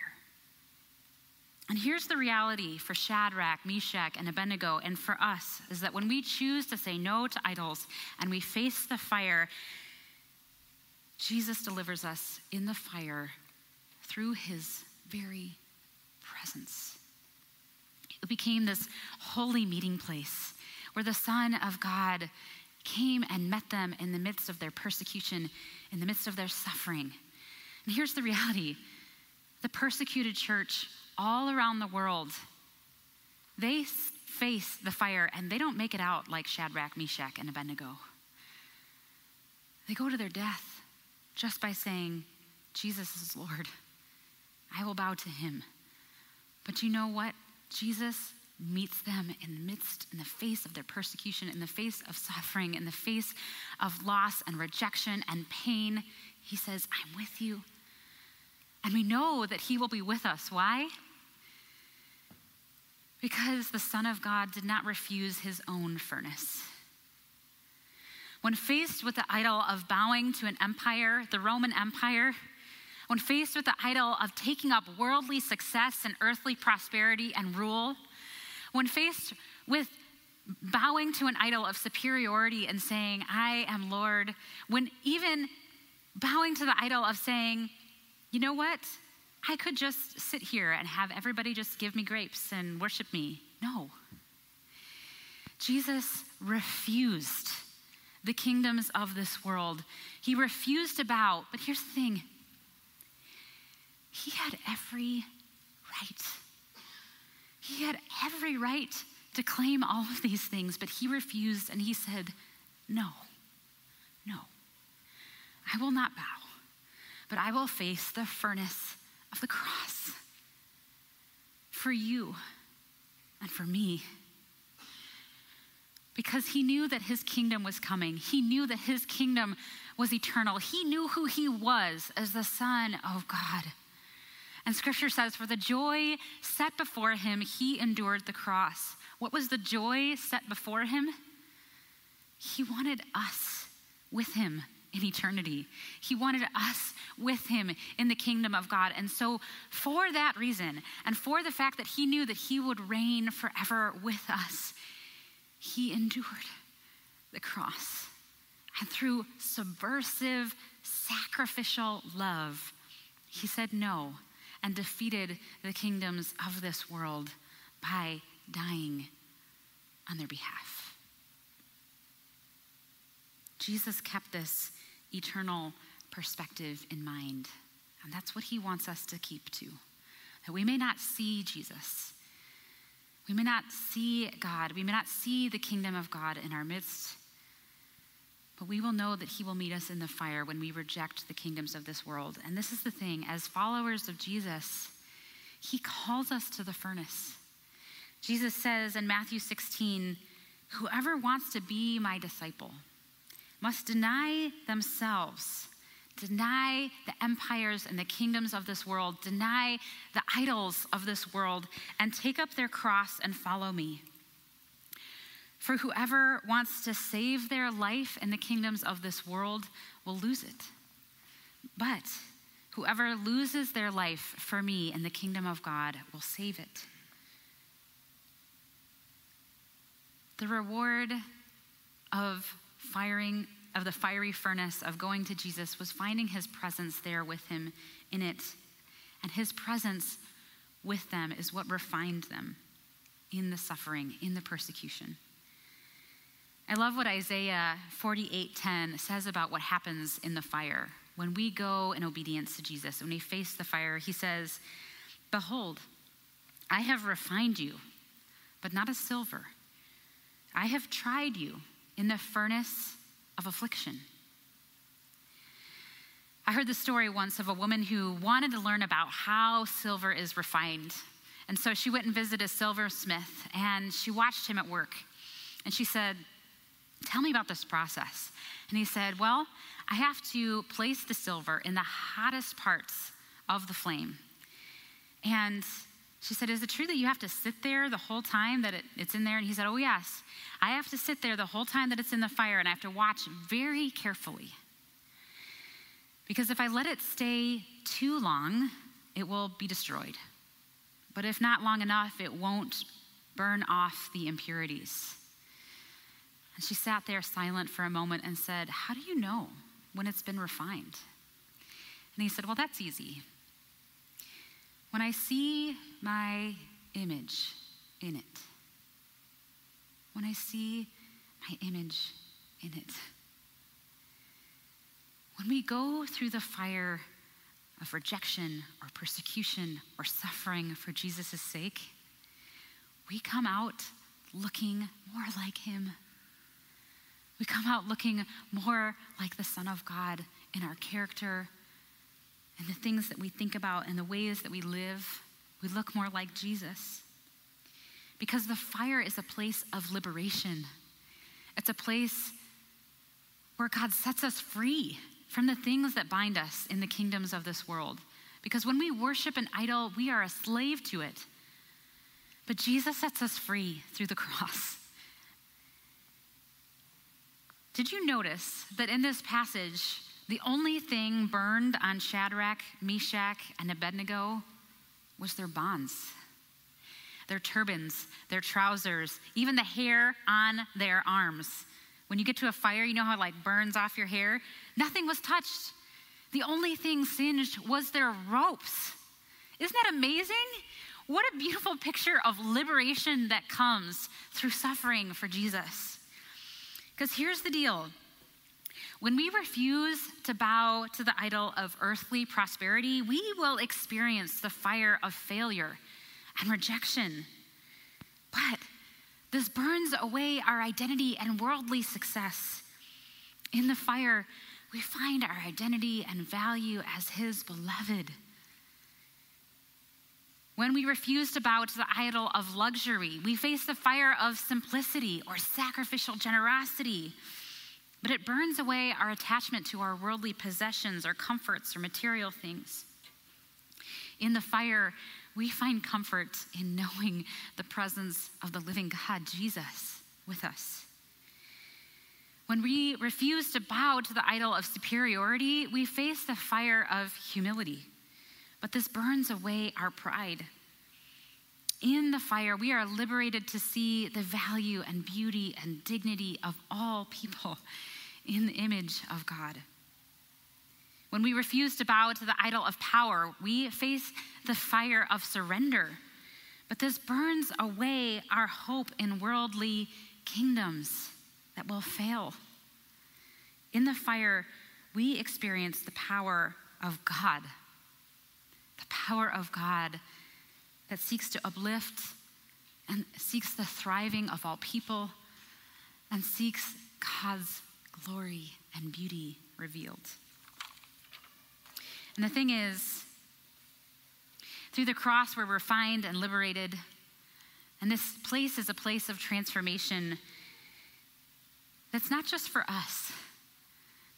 And here's the reality for Shadrach, Meshach, and Abednego, and for us, is that when we choose to say no to idols and we face the fire, Jesus delivers us in the fire through his very presence. It became this holy meeting place where the Son of God came and met them in the midst of their persecution, in the midst of their suffering. And here's the reality. The persecuted church all around the world, they face the fire and they don't make it out like Shadrach, Meshach, and Abednego. They go to their death just by saying, Jesus is Lord. I will bow to him. But you know what? Jesus meets them in the midst, in the face of their persecution, in the face of suffering, in the face of loss and rejection and pain. He says, I'm with you. And we know that he will be with us. Why? Because the Son of God did not refuse his own furnace. When faced with the idol of bowing to an empire, the Roman Empire, when faced with the idol of taking up worldly success and earthly prosperity and rule, when faced with bowing to an idol of superiority and saying, I am Lord, when even bowing to the idol of saying, you know what? I could just sit here and have everybody just give me grapes and worship me. No. Jesus refused the kingdoms of this world. He refused to bow, but here's the thing. He had every right. He had every right to claim all of these things, but he refused and he said, no, I will not bow, but I will face the furnace of the cross for you and for me. Because he knew that his kingdom was coming. He knew that his kingdom was eternal. He knew who he was as the Son of God. And scripture says, for the joy set before him, he endured the cross. What was the joy set before him? He wanted us with him in eternity. He wanted us with him in the kingdom of God. And so for that reason, and for the fact that he knew that he would reign forever with us, he endured the cross. And through subversive, sacrificial love, he said no and defeated the kingdoms of this world by dying on their behalf. Jesus kept this eternal perspective in mind, and that's what he wants us to keep to. That we may not see Jesus, we may not see God, we may not see the kingdom of God in our midst, but we will know that he will meet us in the fire when we reject the kingdoms of this world. And this is the thing, as followers of Jesus, he calls us to the furnace. Jesus says in Matthew 16, "Whoever wants to be my disciple must deny themselves, deny the empires and the kingdoms of this world, deny the idols of this world, and take up their cross and follow me. For whoever wants to save their life in the kingdoms of this world will lose it. But whoever loses their life for me in the kingdom of God will save it." The reward of the fiery furnace of going to Jesus was finding his presence there with him in it. And his presence with them is what refined them in the suffering, in the persecution. I love what Isaiah 48:10 says about what happens in the fire. When we go in obedience to Jesus, when we face the fire, he says, "Behold, I have refined you, but not as silver. I have tried you in the furnace of affliction." I heard the story once of a woman who wanted to learn about how silver is refined. And so she went and visited a silversmith, and she watched him at work. And she said, "Tell me about this process." And he said, "Well, I have to place the silver in the hottest parts of the flame." And she said, "Is it true that you have to sit there the whole time that it's in there?" And he said, "Oh yes, I have to sit there the whole time that it's in the fire, and I have to watch very carefully. Because if I let it stay too long, it will be destroyed. But if not long enough, it won't burn off the impurities." And she sat there silent for a moment and said, "How do you know when it's been refined?" And he said, "Well, that's easy. When I see my image in it, when I see my image in it." When we go through the fire of rejection or persecution or suffering for Jesus' sake, we come out looking more like him. We come out looking more like the Son of God in our character, and the things that we think about and the ways that we live. We look more like Jesus. Because the fire is a place of liberation. It's a place where God sets us free from the things that bind us in the kingdoms of this world. Because when we worship an idol, we are a slave to it. But Jesus sets us free through the cross. Did you notice that in this passage, the only thing burned on Shadrach, Meshach, and Abednego was their bonds, their turbans, their trousers, even the hair on their arms. When you get to a fire, you know how it burns off your hair? Nothing was touched. The only thing singed was their ropes. Isn't that amazing? What a beautiful picture of liberation that comes through suffering for Jesus. Because here's the deal. When we refuse to bow to the idol of earthly prosperity, we will experience the fire of failure and rejection. But this burns away our identity and worldly success. In the fire, we find our identity and value as his beloved. When we refuse to bow to the idol of luxury, we face the fire of simplicity or sacrificial generosity. But it burns away our attachment to our worldly possessions or comforts or material things. In the fire, we find comfort in knowing the presence of the living God, Jesus, with us. When we refuse to bow to the idol of superiority, we face the fire of humility. But this burns away our pride. In the fire, we are liberated to see the value and beauty and dignity of all people in the image of God. When we refuse to bow to the idol of power, we face the fire of surrender. But this burns away our hope in worldly kingdoms that will fail. In the fire, we experience the power of God. The power of God that seeks to uplift and seeks the thriving of all people and seeks God's glory and beauty revealed. And the thing is, through the cross, we're refined and liberated. And this place is a place of transformation that's not just for us.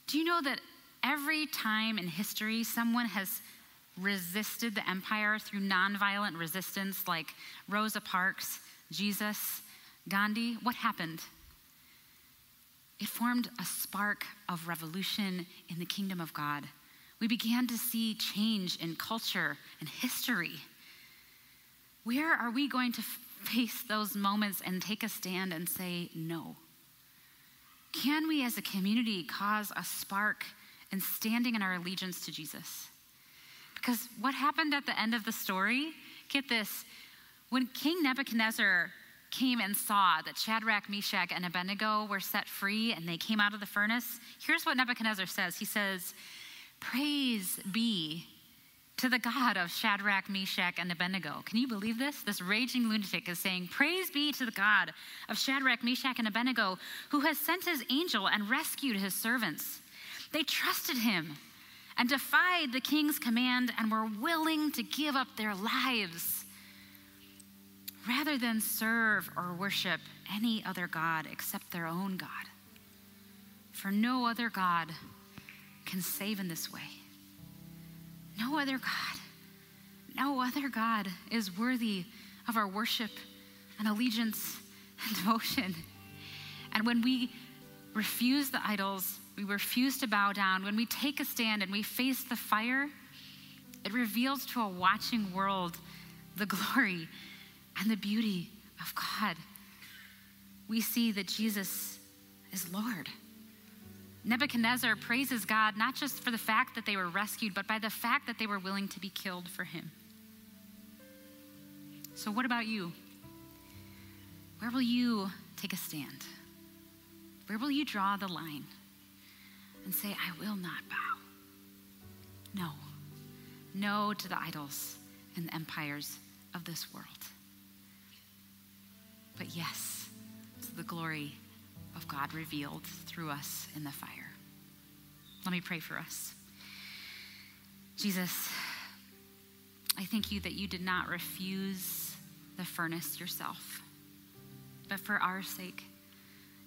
Do you know that every time in history, someone has resisted the empire through nonviolent resistance, like Rosa Parks, Jesus, Gandhi? What happened? It formed a spark of revolution in the kingdom of God. We began to see change in culture and history. Where are we going to face those moments and take a stand and say no? Can we as a community cause a spark in standing in our allegiance to Jesus? Because what happened at the end of the story, get this, when King Nebuchadnezzar came and saw that Shadrach, Meshach, and Abednego were set free and they came out of the furnace, here's what Nebuchadnezzar says. He says, "Praise be to the God of Shadrach, Meshach, and Abednego." Can you believe this? This raging lunatic is saying, "Praise be to the God of Shadrach, Meshach, and Abednego, who has sent his angel and rescued his servants. They trusted him and defied the king's command and were willing to give up their lives rather than serve or worship any other god except their own God. For no other god can save in this way. No other God is worthy of our worship and allegiance and devotion." And when we refuse the idols, we refuse to bow down, when we take a stand and we face the fire, it reveals to a watching world the glory and the beauty of God. We see that Jesus is Lord. Nebuchadnezzar praises God, not just for the fact that they were rescued, but by the fact that they were willing to be killed for him. So what about you? Where will you take a stand? Where will you draw the line and say, "I will not bow"? No. No to the idols and the empires of this world. But yes to the glory of God revealed through us in the fire. Let me pray for us. Jesus, I thank you that you did not refuse the furnace yourself, but for our sake,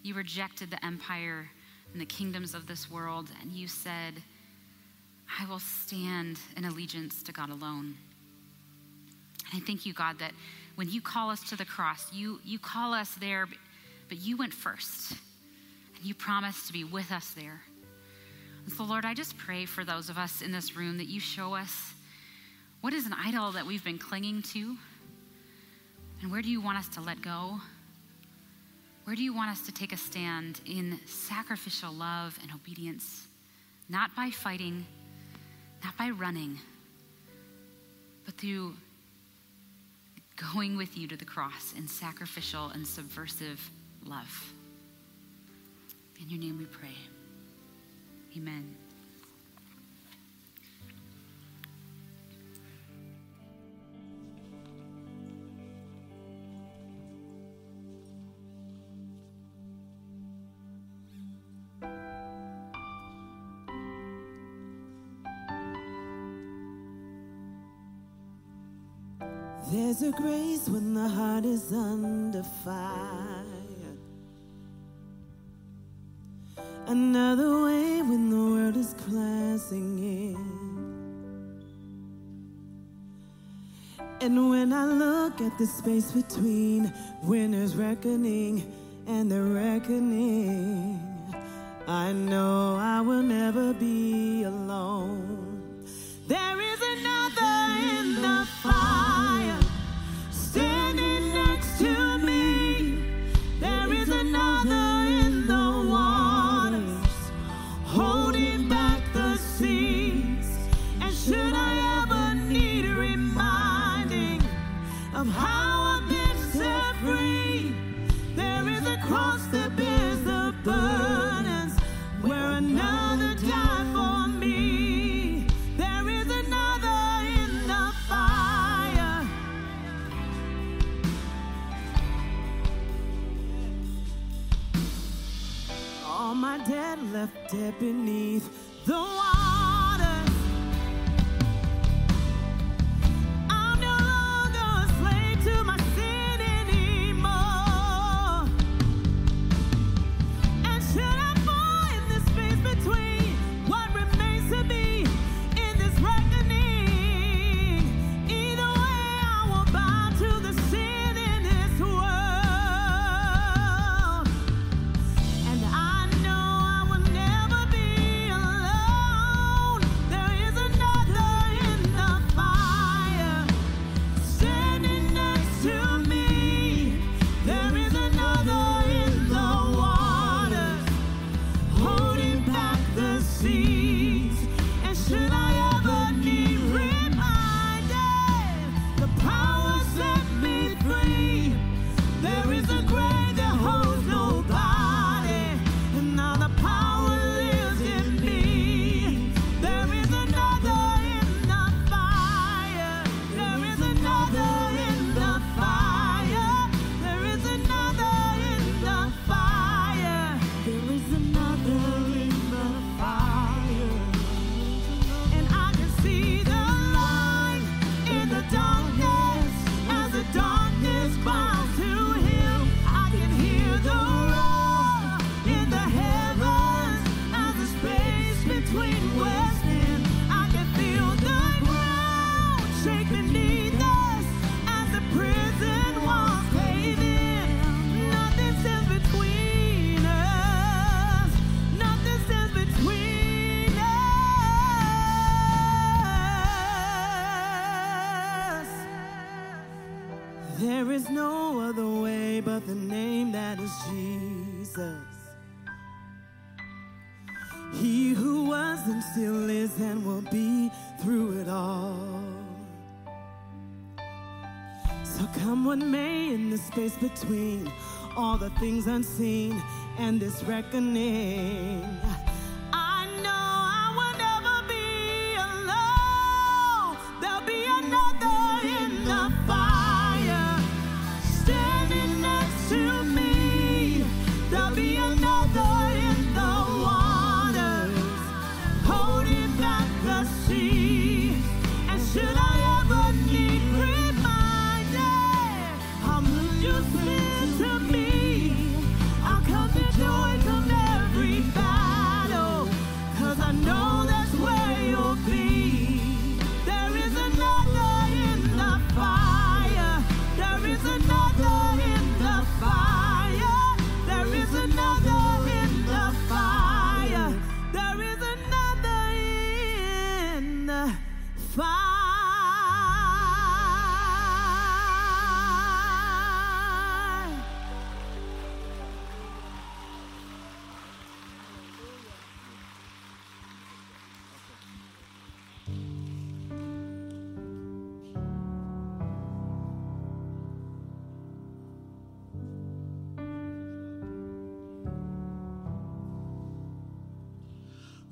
you rejected the empire and the kingdoms of this world, and you said, "I will stand in allegiance to God alone." And I thank you, God, that when you call us to the cross, you call us there. But you went first, and you promised to be with us there. And so, Lord, I just pray for those of us in this room that you show us what is an idol that we've been clinging to, and where do you want us to let go? Where do you want us to take a stand in sacrificial love and obedience, not by fighting, not by running, but through going with you to the cross in sacrificial and subversive love. In your name we pray. Amen. There's a grace when the heart is under fire. Another way when the world is glancing in. And when I look at the space between winner's reckoning and the reckoning, I know I will never be alone. There is another in the fire standing next to me. There is another in the waters, holding back the seas. And should I ever need reminding of how right beneath the water. I'm no longer a slave to my sin anymore. And should I fall in this space between what remains to me in this reckoning? Either way, I won't bow to the sin in this world. And I know I will never be alone. There is another in the fire standing next to me. There is another in the water holding back the seas. And should I ever need reminded, the power set me free. There is a grave that holds nobody, and now the power lives in me. There is another in the fire. There is another in the fire. There is another in the fire. There is another in the fire. And I can see the light in the darkness as the darkness bows to him. I can hear the roar in the heavens as the space between west and. I can feel the ground shake beneath us as the prison walls cave in. Nothing stands between us. Nothing stands between us. There is no other way but the name that is Jesus. He who was and still is and will be through it all. So come what may in the space between all the things unseen and this reckoning. I know I will never be alone. There'll be another in the fire standing next to me. There'll be another in the waters holding back the sea. And should I ever need reminded, how much you've been to me, I'll come to joy from every battle, cause I know that's where you'll be. There is another in the fire. There is another in the fire. There is another in the fire. There is another in the fire.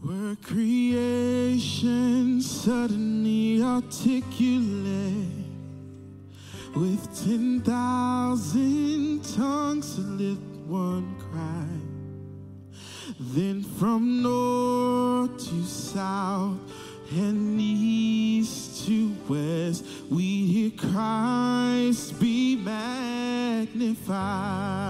Where creation suddenly articulate with 10,000 tongues to lift one cry. Then from north to south and east to west, we hear Christ be magnified.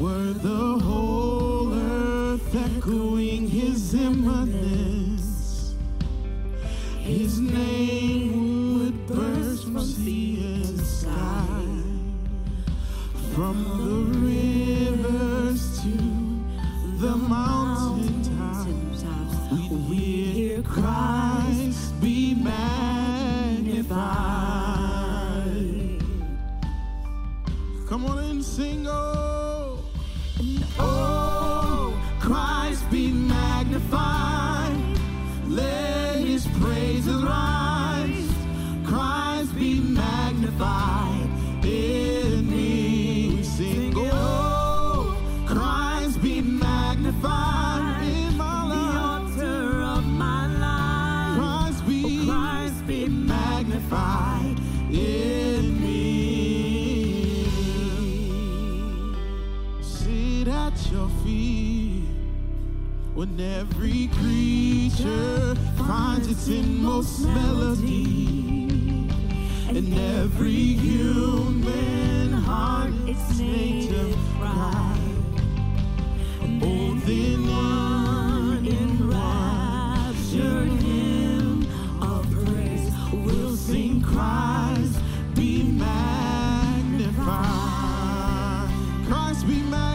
Were the whole earth echoing his imminence, his name would burst from sea and sky, from the rivers to the mountaintops, we hear Christ be magnified. Come on and sing, oh. And oh, Christ be magnified. Let his praises rise. Christ be magnified in me. We sing, oh, Christ be magnified in my life. The altar of my life. Christ be magnified. magnified in me. Sit at your feet when every creature finds its inmost melody, and every human heart its native pride, both in one enraptured hymn of praise we'll sing Christ be magnified, Christ be magnified.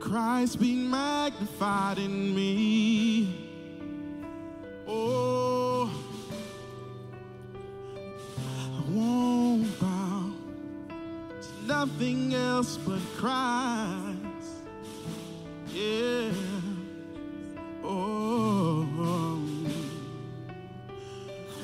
Christ be magnified in me. Oh, I won't bow to nothing else but Christ. Yeah. Oh,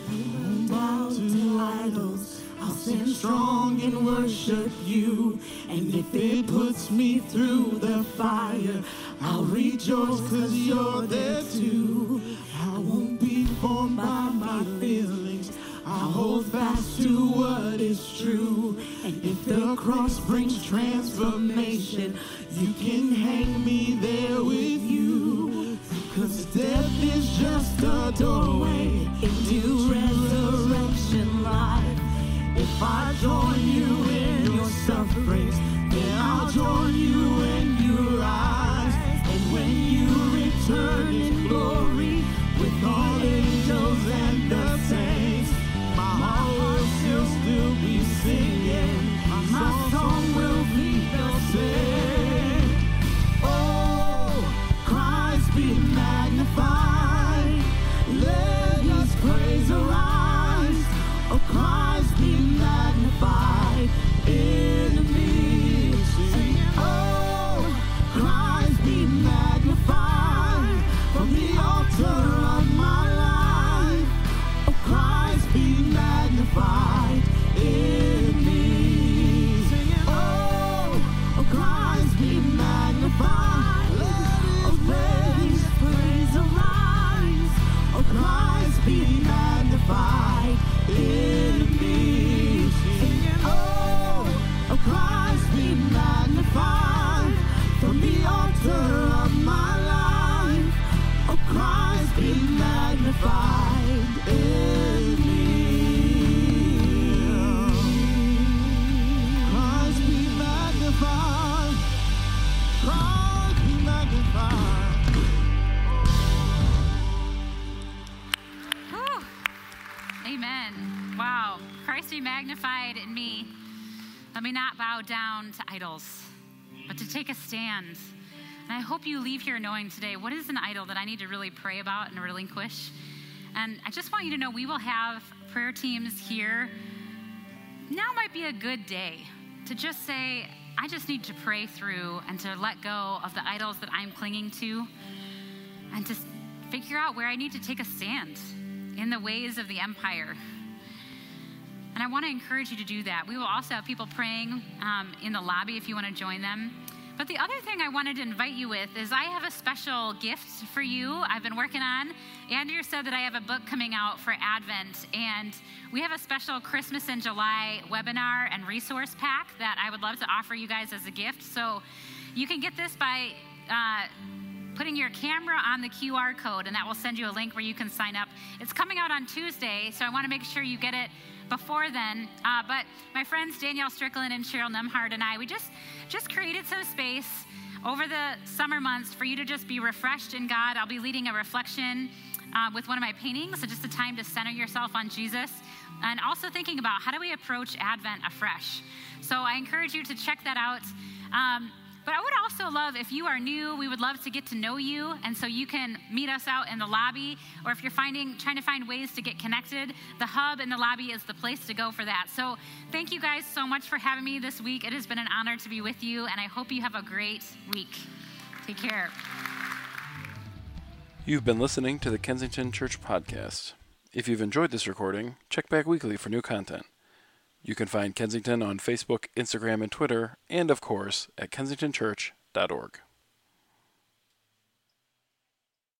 I won't bow to idols. I'll stand strong and worship you. And if it puts me through the fire, I'll rejoice because you're there too. I won't be formed by my feelings. I'll hold fast to what is true. And if the cross brings transformation, you can hang me there with you. Because death is just a doorway into resurrection life. If I join you in your sufferings, then I'll join you when you rise. And when you return in glory with all angels and the saints, my heart will still be singing. My song will be the same. Oh, Christ be magnified. Let his praise arise. Oh, Christ be magnified in me. Oh, Christ be magnified from the altar of my life. Oh, Christ be magnified in me. Oh, Christ be magnified. Oh, let his praise arise. Oh, Christ be magnified in me. Christ be magnified from the altar of my life. Oh, Christ be magnified in me. Christ be magnified. Christ be magnified. Oh. Amen. Wow. Christ be magnified in me. Let me not bow down to idols, but to take a stand. And I hope you leave here knowing today, what is an idol that I need to really pray about and relinquish? And I just want you to know we will have prayer teams here. Now might be a good day to just say, I just need to pray through and to let go of the idols that I'm clinging to and to figure out where I need to take a stand in the ways of the empire. And I want to encourage you to do that. We will also have people praying in the lobby if you want to join them. But the other thing I wanted to invite you with is I have a special gift for you I've been working on. Andrew said that I have a book coming out for Advent, and we have a special Christmas in July webinar and resource pack that I would love to offer you guys as a gift. So you can get this by putting your camera on the QR code, and that will send you a link where you can sign up. It's coming out on Tuesday, so I want to make sure you get it before then, but my friends Danielle Strickland and Cheryl Nemhard and I, we just created some space over the summer months for you to just be refreshed in God. I'll be leading a reflection with one of my paintings, so just a time to center yourself on Jesus, and also thinking about how do we approach Advent afresh. So I encourage you to check that out. But I would also love, if you are new, we would love to get to know you. And so you can meet us out in the lobby, or if you're trying to find ways to get connected, the hub and the lobby is the place to go for that. So thank you guys so much for having me this week. It has been an honor to be with you, and I hope you have a great week. Take care. You've been listening to the Kensington Church Podcast. If you've enjoyed this recording, check back weekly for new content. You can find Kensington on Facebook, Instagram, and Twitter, and of course, at kensingtonchurch.org.